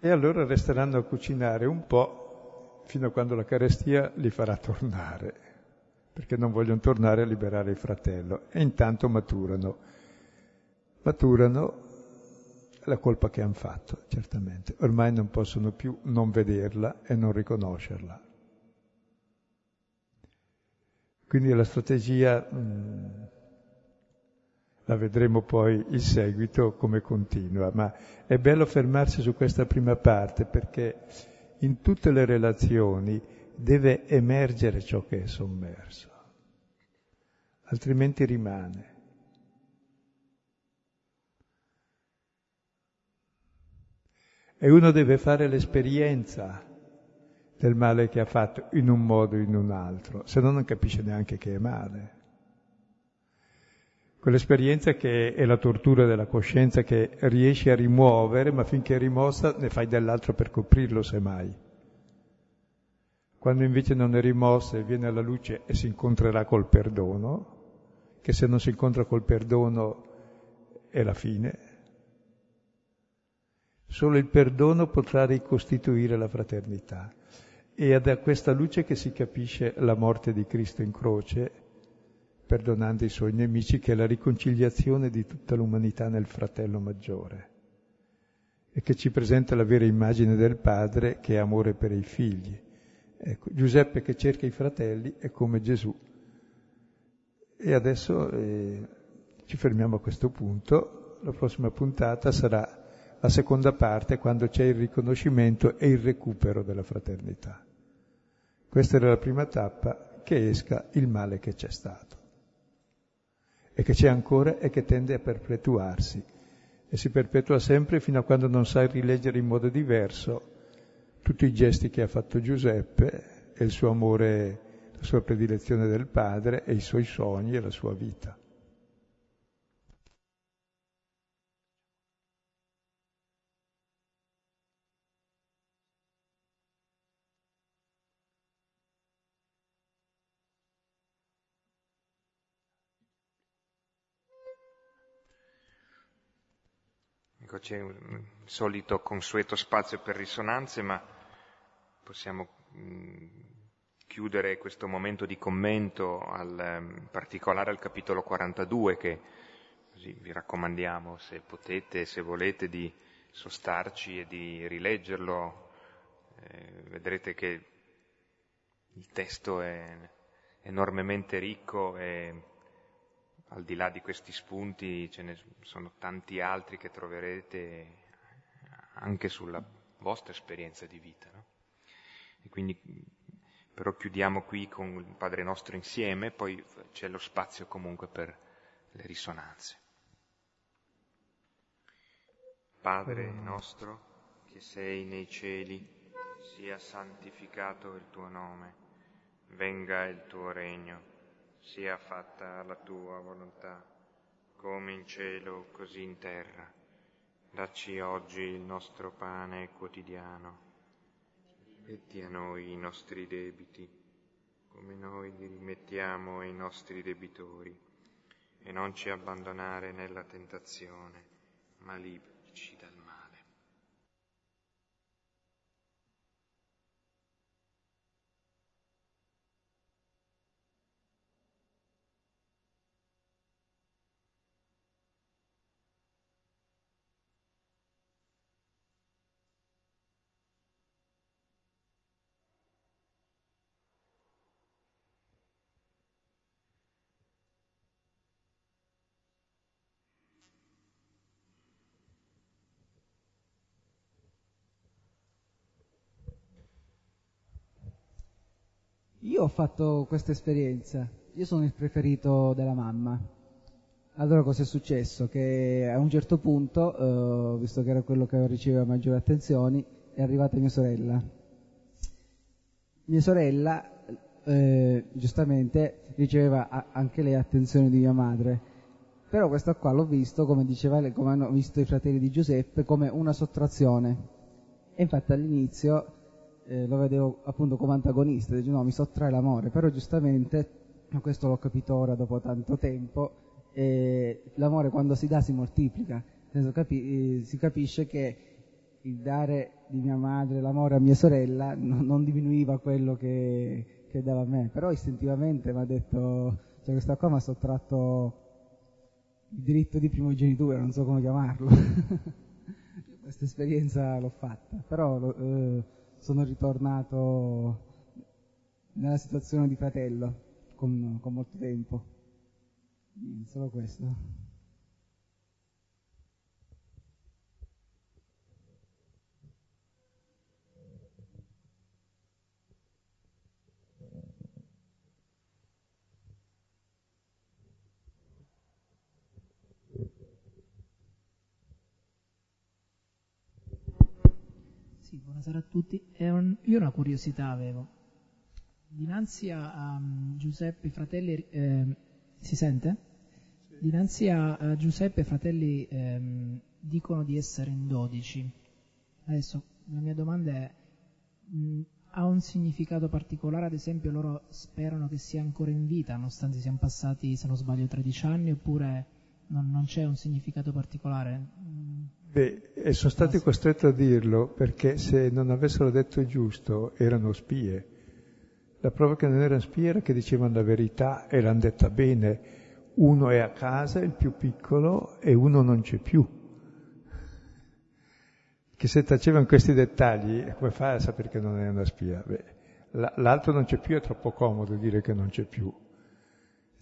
E allora resteranno a cucinare un po' fino a quando la carestia li farà tornare, perché non vogliono tornare a liberare il fratello. E intanto maturano. Maturano la colpa che hanno fatto, certamente. Ormai non possono più non vederla e non riconoscerla. Quindi la strategia mh, la vedremo poi in seguito come continua, ma è bello fermarsi su questa prima parte perché in tutte le relazioni deve emergere ciò che è sommerso, altrimenti rimane. E uno deve fare l'esperienza del male che ha fatto in un modo o in un altro, se no non capisce neanche che è male. Quell'esperienza che è la tortura della coscienza che riesci a rimuovere, ma finché è rimossa ne fai dell'altro per coprirlo semmai. Quando invece non è rimossa e viene alla luce e si incontrerà col perdono, che se non si incontra col perdono è la fine. Solo il perdono potrà ricostituire la fraternità. E' è da questa luce che si capisce la morte di Cristo in croce, perdonando i suoi nemici, che è la riconciliazione di tutta l'umanità nel fratello maggiore, e che ci presenta la vera immagine del Padre, che è amore per i figli. Ecco, Giuseppe che cerca i fratelli è come Gesù. E adesso eh, ci fermiamo a questo punto. La prossima puntata sarà la seconda parte, quando c'è il riconoscimento e il recupero della fraternità. Questa era la prima tappa, che esca il male che c'è stato e che c'è ancora e che tende a perpetuarsi, e si perpetua sempre fino a quando non sai rileggere in modo diverso tutti i gesti che ha fatto Giuseppe e il suo amore, la sua predilezione del padre e i suoi sogni e la sua vita. C'è un solito consueto spazio per risonanze, ma possiamo chiudere questo momento di commento al, in particolare al capitolo quarantadue, che così vi raccomandiamo, se potete, se volete, di sostarci e di rileggerlo. Eh, vedrete che il testo è enormemente ricco e al di là di questi spunti ce ne sono tanti altri che troverete anche sulla vostra esperienza di vita, no? E quindi però chiudiamo qui con il Padre Nostro insieme, poi c'è lo spazio comunque per le risonanze. Padre nostro che sei nei cieli, sia santificato il tuo nome, venga il tuo regno. Sia fatta la tua volontà, come in cielo, così in terra. Dacci oggi il nostro pane quotidiano, e di a noi i nostri debiti, come noi li rimettiamo ai nostri debitori, e non ci abbandonare nella tentazione, ma liberaci dal male. Io ho fatto questa esperienza, io sono il preferito della mamma. Allora cosa è successo? Che a un certo punto, eh, visto che era quello che riceveva maggiori attenzioni, è arrivata mia sorella. Mia sorella, eh, giustamente, riceveva a- anche lei attenzione di mia madre, però questa qua l'ho visto, come diceva lei, come hanno visto i fratelli di Giuseppe, come una sottrazione. E infatti all'inizio Eh, lo vedevo appunto come antagonista, dice no, mi sottrae l'amore, però giustamente, questo l'ho capito ora dopo tanto tempo, eh, l'amore quando si dà si moltiplica, nel senso capi- eh, si capisce che il dare di mia madre l'amore a mia sorella no, non diminuiva quello che, che dava a me, però istintivamente mi ha detto, cioè questa qua mi ha sottratto il diritto di primogenitura, non so come chiamarlo. Questa esperienza l'ho fatta, però eh, sono ritornato nella situazione di fratello, con, con molto tempo. Niente, solo questo. Sì, buonasera a tutti. Un, io una curiosità avevo. Dinanzi a um, Giuseppe Fratelli... Eh, si sente? Sì. Dinanzi a, a Giuseppe Fratelli eh, dicono di essere in dodici. Adesso la mia domanda è, mh, ha un significato particolare? Ad esempio loro sperano che sia ancora in vita, nonostante siano passati, se non sbaglio, tredici anni, oppure non, non c'è un significato particolare? Mh, Beh, e sono stati costretti a dirlo perché se non avessero detto il giusto erano spie. La prova che non erano spie era che dicevano la verità e l'hanno detta bene. Uno è a casa, il più piccolo, e uno non c'è più. Che se tacevano questi dettagli, come fa a sapere che non è una spia? Beh, l'altro non c'è più, è troppo comodo dire che non c'è più.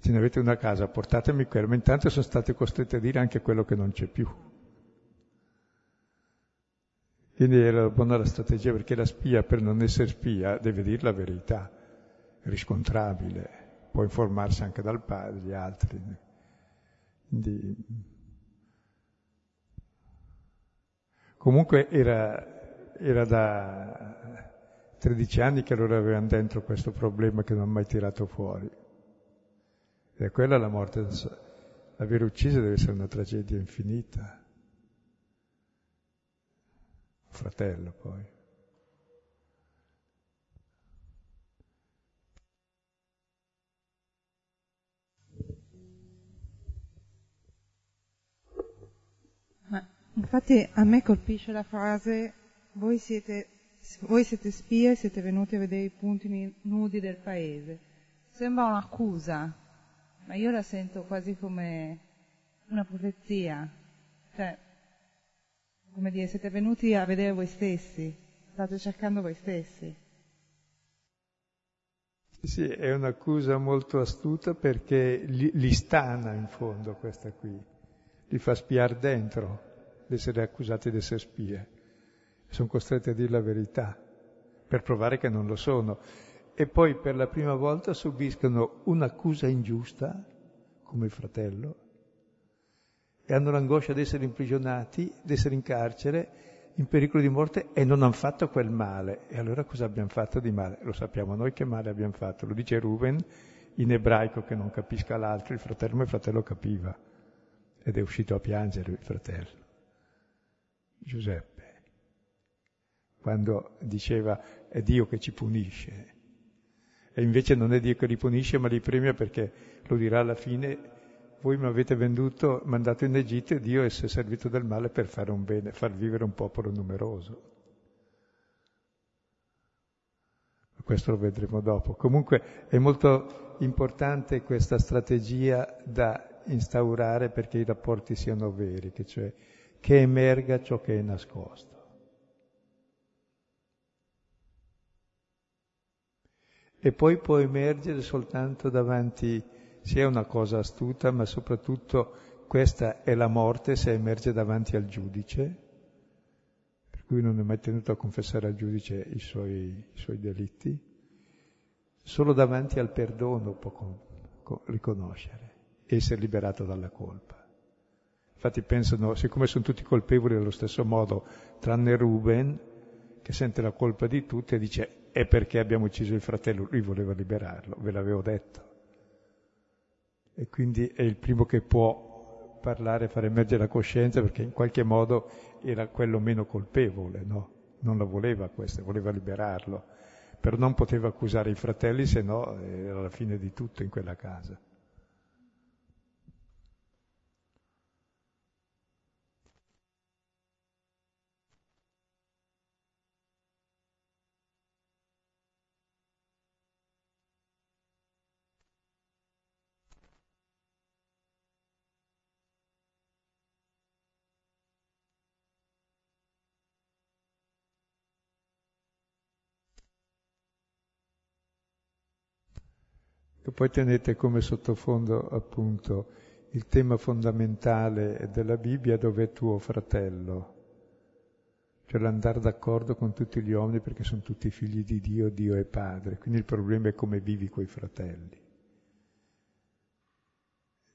Se ne avete una casa, portatemi qua. Ma intanto sono stati costretti a dire anche quello che non c'è più. Quindi era buona la strategia, perché la spia, per non essere spia, deve dire la verità, riscontrabile, può informarsi anche dal padre, gli altri. Quindi... Comunque era, era da tredici anni che loro avevano dentro questo problema che non hanno mai tirato fuori. E quella la morte, l'aver ucciso deve essere una tragedia infinita. Fratello poi. Ma infatti a me colpisce la frase voi siete, voi siete spie e siete venuti a vedere i punti nudi del paese. Sembra un'accusa, ma io la sento quasi come una profezia. Cioè, come dire, siete venuti a vedere voi stessi, state cercando voi stessi. Sì, è un'accusa molto astuta perché li, li stana in fondo questa qui, li fa spiare dentro, essere accusati di essere spie. Sono costretti a dire la verità per provare che non lo sono. E poi per la prima volta subiscono un'accusa ingiusta, come il fratello, e hanno l'angoscia di essere imprigionati, di essere in carcere, in pericolo di morte, e non hanno fatto quel male. E allora cosa abbiamo fatto di male? Lo sappiamo noi che male abbiamo fatto. Lo dice Ruben in ebraico che non capisca l'altro, il fratello, ma il fratello capiva. Ed è uscito a piangere il fratello. Giuseppe, quando diceva è Dio che ci punisce. E invece non è Dio che li punisce, ma li premia perché lo dirà alla fine... Voi mi avete venduto, mandato in Egitto e Dio si è servito del male per fare un bene, far vivere un popolo numeroso. Questo lo vedremo dopo. Comunque è molto importante questa strategia da instaurare perché i rapporti siano veri, che cioè che emerga ciò che è nascosto. E poi può emergere soltanto davanti... Sì, è una cosa astuta, ma soprattutto questa è la morte se emerge davanti al giudice, per cui non è mai tenuto a confessare al giudice i suoi, i suoi delitti. Solo davanti al perdono può con, con, riconoscere, essere liberato dalla colpa. Infatti pensano, siccome sono tutti colpevoli allo stesso modo, tranne Ruben, che sente la colpa di tutti e dice «È perché abbiamo ucciso il fratello, lui voleva liberarlo, ve l'avevo detto». E quindi è il primo che può parlare, far emergere la coscienza, perché in qualche modo era quello meno colpevole, no? Non la voleva questa, voleva liberarlo. Però non poteva accusare i fratelli, se no era la fine di tutto in quella casa. che poi tenete come sottofondo appunto il tema fondamentale della Bibbia, dove è tuo fratello, cioè l'andare d'accordo con tutti gli uomini perché sono tutti figli di Dio, Dio è Padre, quindi il problema è come vivi coi fratelli.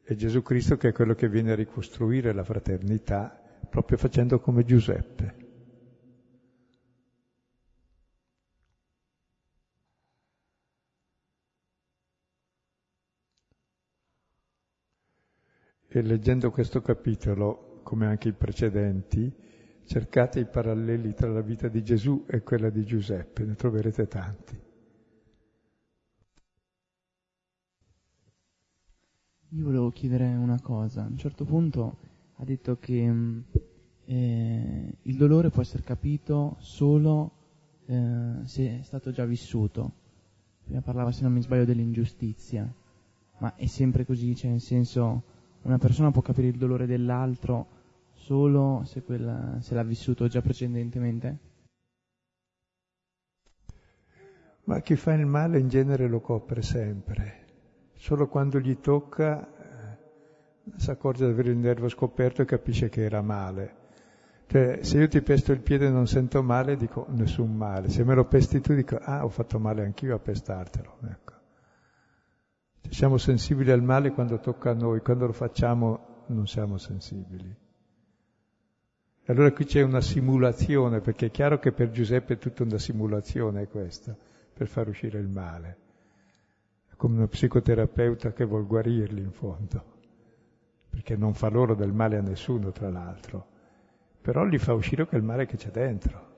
È Gesù Cristo che è quello che viene a ricostruire la fraternità, proprio facendo come Giuseppe. E leggendo questo capitolo, come anche i precedenti, cercate i paralleli tra la vita di Gesù e quella di Giuseppe, ne troverete tanti. Io volevo chiedere una cosa. A un certo punto ha detto che eh, il dolore può essere capito solo eh, se è stato già vissuto. Prima parlava, se non mi sbaglio, dell'ingiustizia, ma è sempre così, cioè nel senso, una persona può capire il dolore dell'altro solo se, quella, se l'ha vissuto già precedentemente? Ma chi fa il male in genere lo copre sempre. Solo quando gli tocca eh, si accorge di avere il nervo scoperto e capisce che era male. Cioè, se io ti pesto il piede e non sento male, dico nessun male. Se me lo pesti tu, dico ah, ho fatto male anch'io a pestartelo. Ecco. Cioè, siamo sensibili al male quando tocca a noi, quando lo facciamo non siamo sensibili. E allora qui c'è una simulazione, perché è chiaro che per Giuseppe è tutta una simulazione questa, per far uscire il male. Come uno psicoterapeuta che vuol guarirli in fondo, perché non fa loro del male a nessuno, tra l'altro, però gli fa uscire quel male che c'è dentro.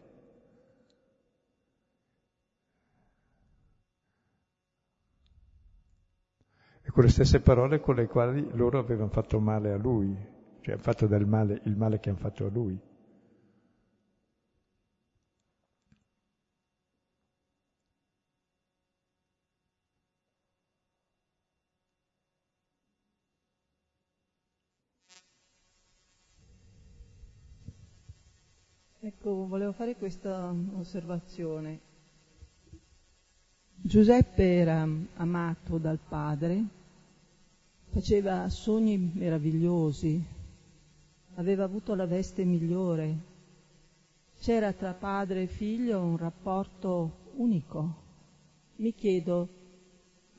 E con le stesse parole con le quali loro avevano fatto male a lui, cioè hanno fatto del male il male che hanno fatto a lui. Ecco, volevo fare questa osservazione. Giuseppe era amato dal padre, faceva sogni meravigliosi, aveva avuto la veste migliore, c'era tra padre e figlio un rapporto unico. Mi chiedo,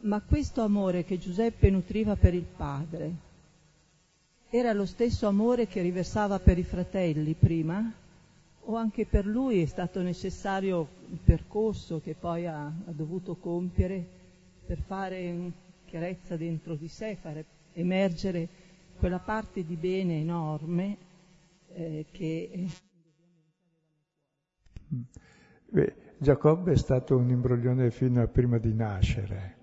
ma questo amore che Giuseppe nutriva per il padre era lo stesso amore che riversava per i fratelli prima? O anche per lui è stato necessario il percorso che poi ha, ha dovuto compiere per fare chiarezza dentro di sé, fare emergere quella parte di bene enorme eh, che... Beh, Giacobbe è stato un imbroglione fino a prima di nascere,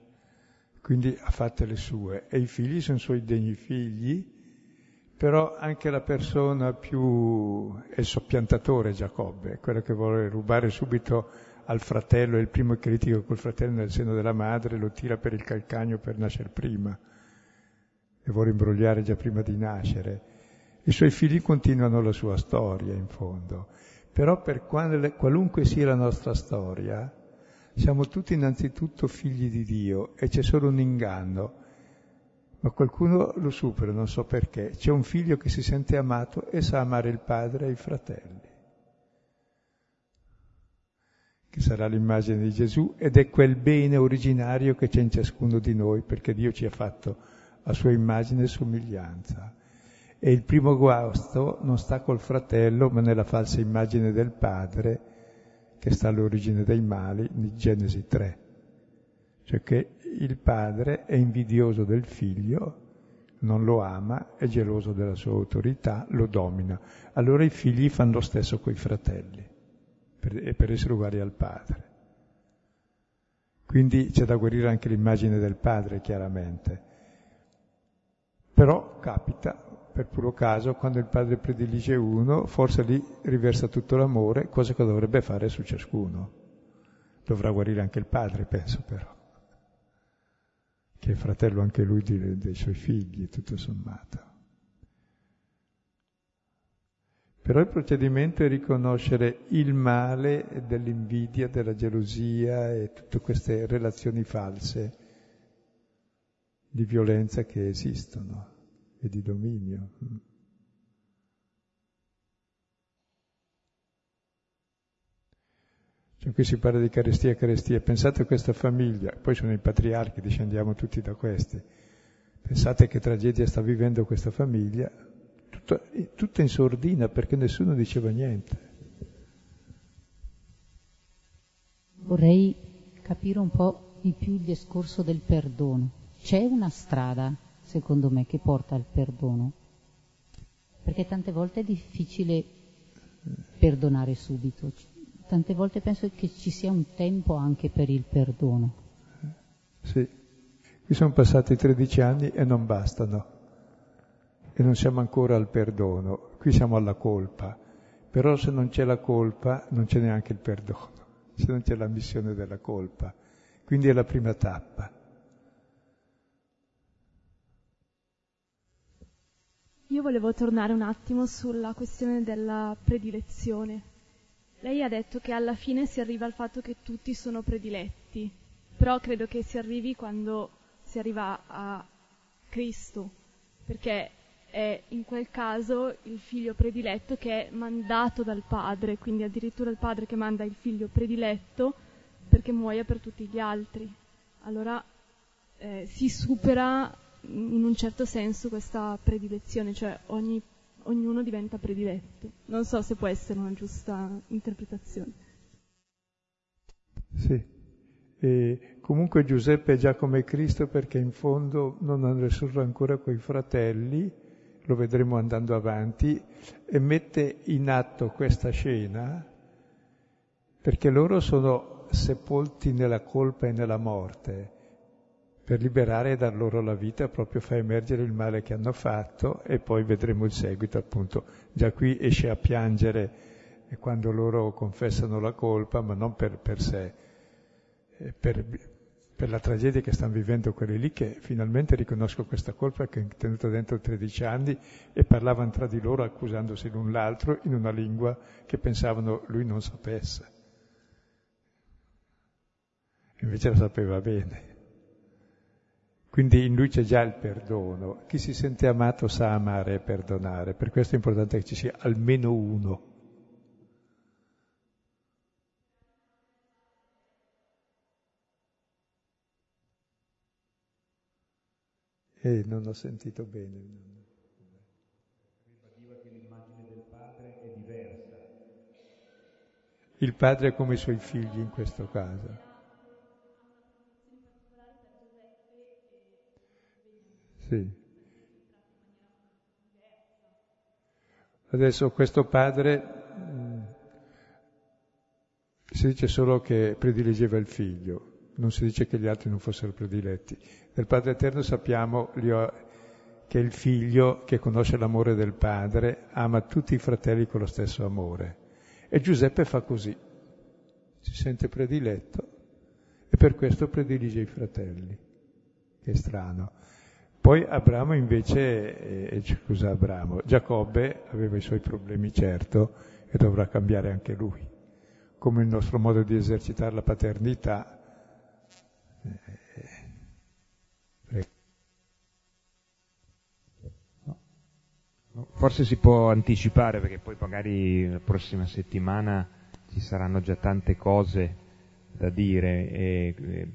quindi ha fatto le sue, e i figli sono suoi degni figli. Però anche la persona più... è il soppiantatore Giacobbe, quello che vuole rubare subito al fratello, è il primo critico col fratello nel seno della madre, lo tira per il calcagno per nascere prima e vuole imbrogliare già prima di nascere. I suoi figli continuano la sua storia in fondo, però per qualunque sia la nostra storia siamo tutti innanzitutto figli di Dio e c'è solo un inganno. Ma qualcuno lo supera, non so perché. C'è un figlio che si sente amato e sa amare il padre e i fratelli, che sarà l'immagine di Gesù, ed è quel bene originario che c'è in ciascuno di noi, perché Dio ci ha fatto a sua immagine e somiglianza. E il primo guasto non sta col fratello, ma nella falsa immagine del padre, che sta all'origine dei mali, in Genesi tre. Cioè che il padre è invidioso del figlio, non lo ama, è geloso della sua autorità, lo domina. Allora i figli fanno lo stesso coi fratelli, per, per essere uguali al padre. Quindi c'è da guarire anche l'immagine del padre, chiaramente. Però capita, per puro caso, quando il padre predilige uno, forse lì riversa tutto l'amore, cosa che dovrebbe fare su ciascuno. Dovrà guarire anche il padre, penso però. Che è fratello anche lui dei, dei suoi figli, tutto sommato. Però il procedimento è riconoscere il male dell'invidia, della gelosia e tutte queste relazioni false di violenza che esistono e di dominio. Cioè, qui si parla di carestia, carestia. Pensate a questa famiglia, poi sono i patriarchi, discendiamo tutti da questi. Pensate che tragedia sta vivendo questa famiglia, tutta, tutta in sordina perché nessuno diceva niente. Vorrei capire un po' di più il discorso del perdono. C'è una strada, secondo me, che porta al perdono? Perché tante volte è difficile perdonare subito. Tante volte penso che ci sia un tempo anche per il perdono. Sì, qui sono passati tredici anni e non bastano. E non siamo ancora al perdono, qui siamo alla colpa. Però se non c'è la colpa, non c'è neanche il perdono, se non c'è l'ammissione della colpa. Quindi è la prima tappa. Io volevo tornare un attimo sulla questione della predilezione. Lei ha detto che alla fine si arriva al fatto che tutti sono prediletti, però credo che si arrivi quando si arriva a Cristo, perché è in quel caso il figlio prediletto che è mandato dal padre, quindi addirittura il padre che manda il figlio prediletto perché muoia per tutti gli altri. Allora eh, si supera in un certo senso questa predilezione, cioè ogni, ognuno diventa prediletto. Non so se può essere una giusta interpretazione. Sì, e comunque Giuseppe è già come Cristo perché in fondo non ha risolto ancora coi fratelli, lo vedremo andando avanti, e mette in atto questa scena perché loro sono sepolti nella colpa e nella morte. Per liberare e dar loro la vita proprio fa emergere il male che hanno fatto, e poi vedremo il seguito, appunto. Già qui esce a piangere quando loro confessano la colpa, ma non per, per sé, per, per la tragedia che stanno vivendo quelli lì che finalmente riconoscono questa colpa che hanno tenuto dentro tredici anni e parlavano tra di loro accusandosi l'un l'altro in una lingua che pensavano lui non sapesse. Invece la sapeva bene. Quindi in lui c'è già il perdono. Chi si sente amato sa amare e perdonare, per questo è importante che ci sia almeno uno. E non ho sentito bene. Ribadiva che l'immagine del padre è diversa. Il padre è come i suoi figli in questo caso. Sì. Adesso questo padre mh, si dice solo che prediligeva il figlio, non si dice che gli altri non fossero prediletti. Del Padre Eterno sappiamo che il figlio che conosce l'amore del padre ama tutti i fratelli con lo stesso amore, e Giuseppe fa così, si sente prediletto e per questo predilige i fratelli, che è strano. Poi Abramo invece, eh, scusa Abramo, Giacobbe aveva i suoi problemi, certo, e dovrà cambiare anche lui, come il nostro modo di esercitare la paternità. Eh, no. No, forse si può anticipare, perché poi magari la prossima settimana ci saranno già tante cose da dire, e, e,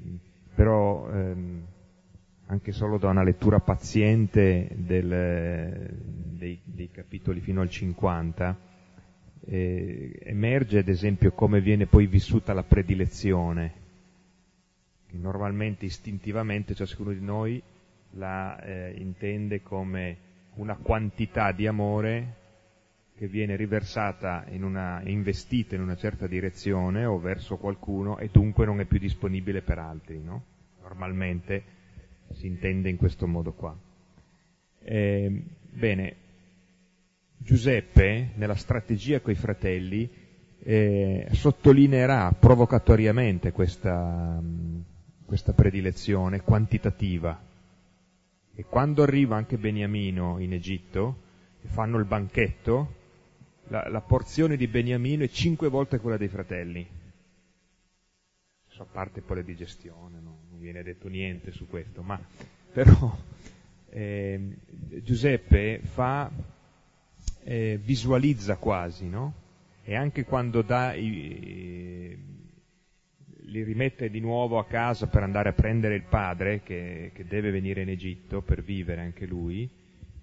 però... Ehm, anche solo da una lettura paziente del, dei, dei capitoli fino al cinquanta, eh, emerge ad esempio come viene poi vissuta la predilezione, che normalmente istintivamente ciascuno di noi la eh, intende come una quantità di amore che viene riversata in una, investita in una certa direzione o verso qualcuno, e dunque non è più disponibile per altri, no? Normalmente si intende in questo modo qua. Eh, bene, Giuseppe nella strategia coi fratelli eh, sottolineerà provocatoriamente questa, questa predilezione quantitativa, e quando arriva anche Beniamino in Egitto e fanno il banchetto, la, la porzione di Beniamino è cinque volte quella dei fratelli. A parte poi la digestione, no? Non viene detto niente su questo, ma però eh, Giuseppe fa, eh, visualizza quasi, no? E anche quando dà i, li rimette di nuovo a casa per andare a prendere il padre, che, che deve venire in Egitto per vivere anche lui,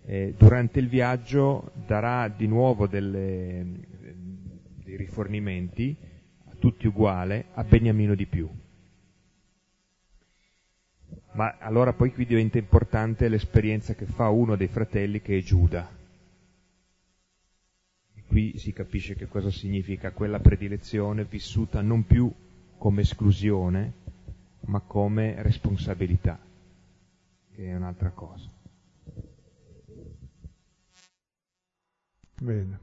eh, durante il viaggio darà di nuovo delle, dei rifornimenti, a tutti uguale, a Beniamino di più. Ma allora poi qui diventa importante l'esperienza che fa uno dei fratelli, che è Giuda. E qui si capisce che cosa significa quella predilezione vissuta non più come esclusione, ma come responsabilità, che è un'altra cosa. Bene.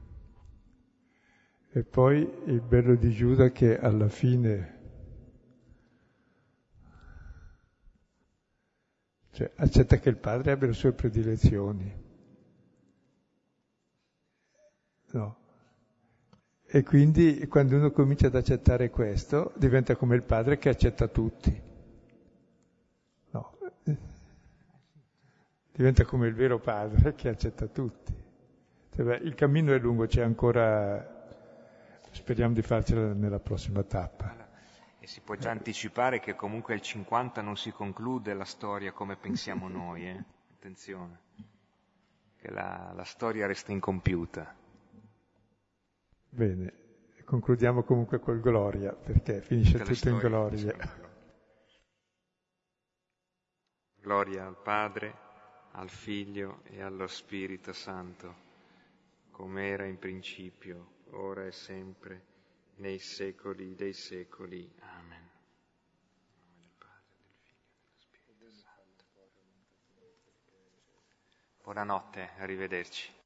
E poi il bello di Giuda che alla fine... Cioè, accetta che il padre abbia le sue predilezioni. No. E quindi quando uno comincia ad accettare questo, diventa come il padre che accetta tutti. No. Diventa come il vero padre che accetta tutti. Cioè, beh, il cammino è lungo, c'è ancora... Speriamo di farcela nella prossima tappa. E si può già anticipare che comunque al cinquanta non si conclude la storia come pensiamo noi, eh? Attenzione, che la, la storia resta incompiuta. Bene, concludiamo comunque col gloria, perché finisce Tutta tutto in gloria. Gloria al Padre, al Figlio e allo Spirito Santo, come era in principio, ora e sempre, nei secoli dei secoli. Amen. In nome del Padre, del Figlio e dello Spirito Santo. Buonanotte, arrivederci.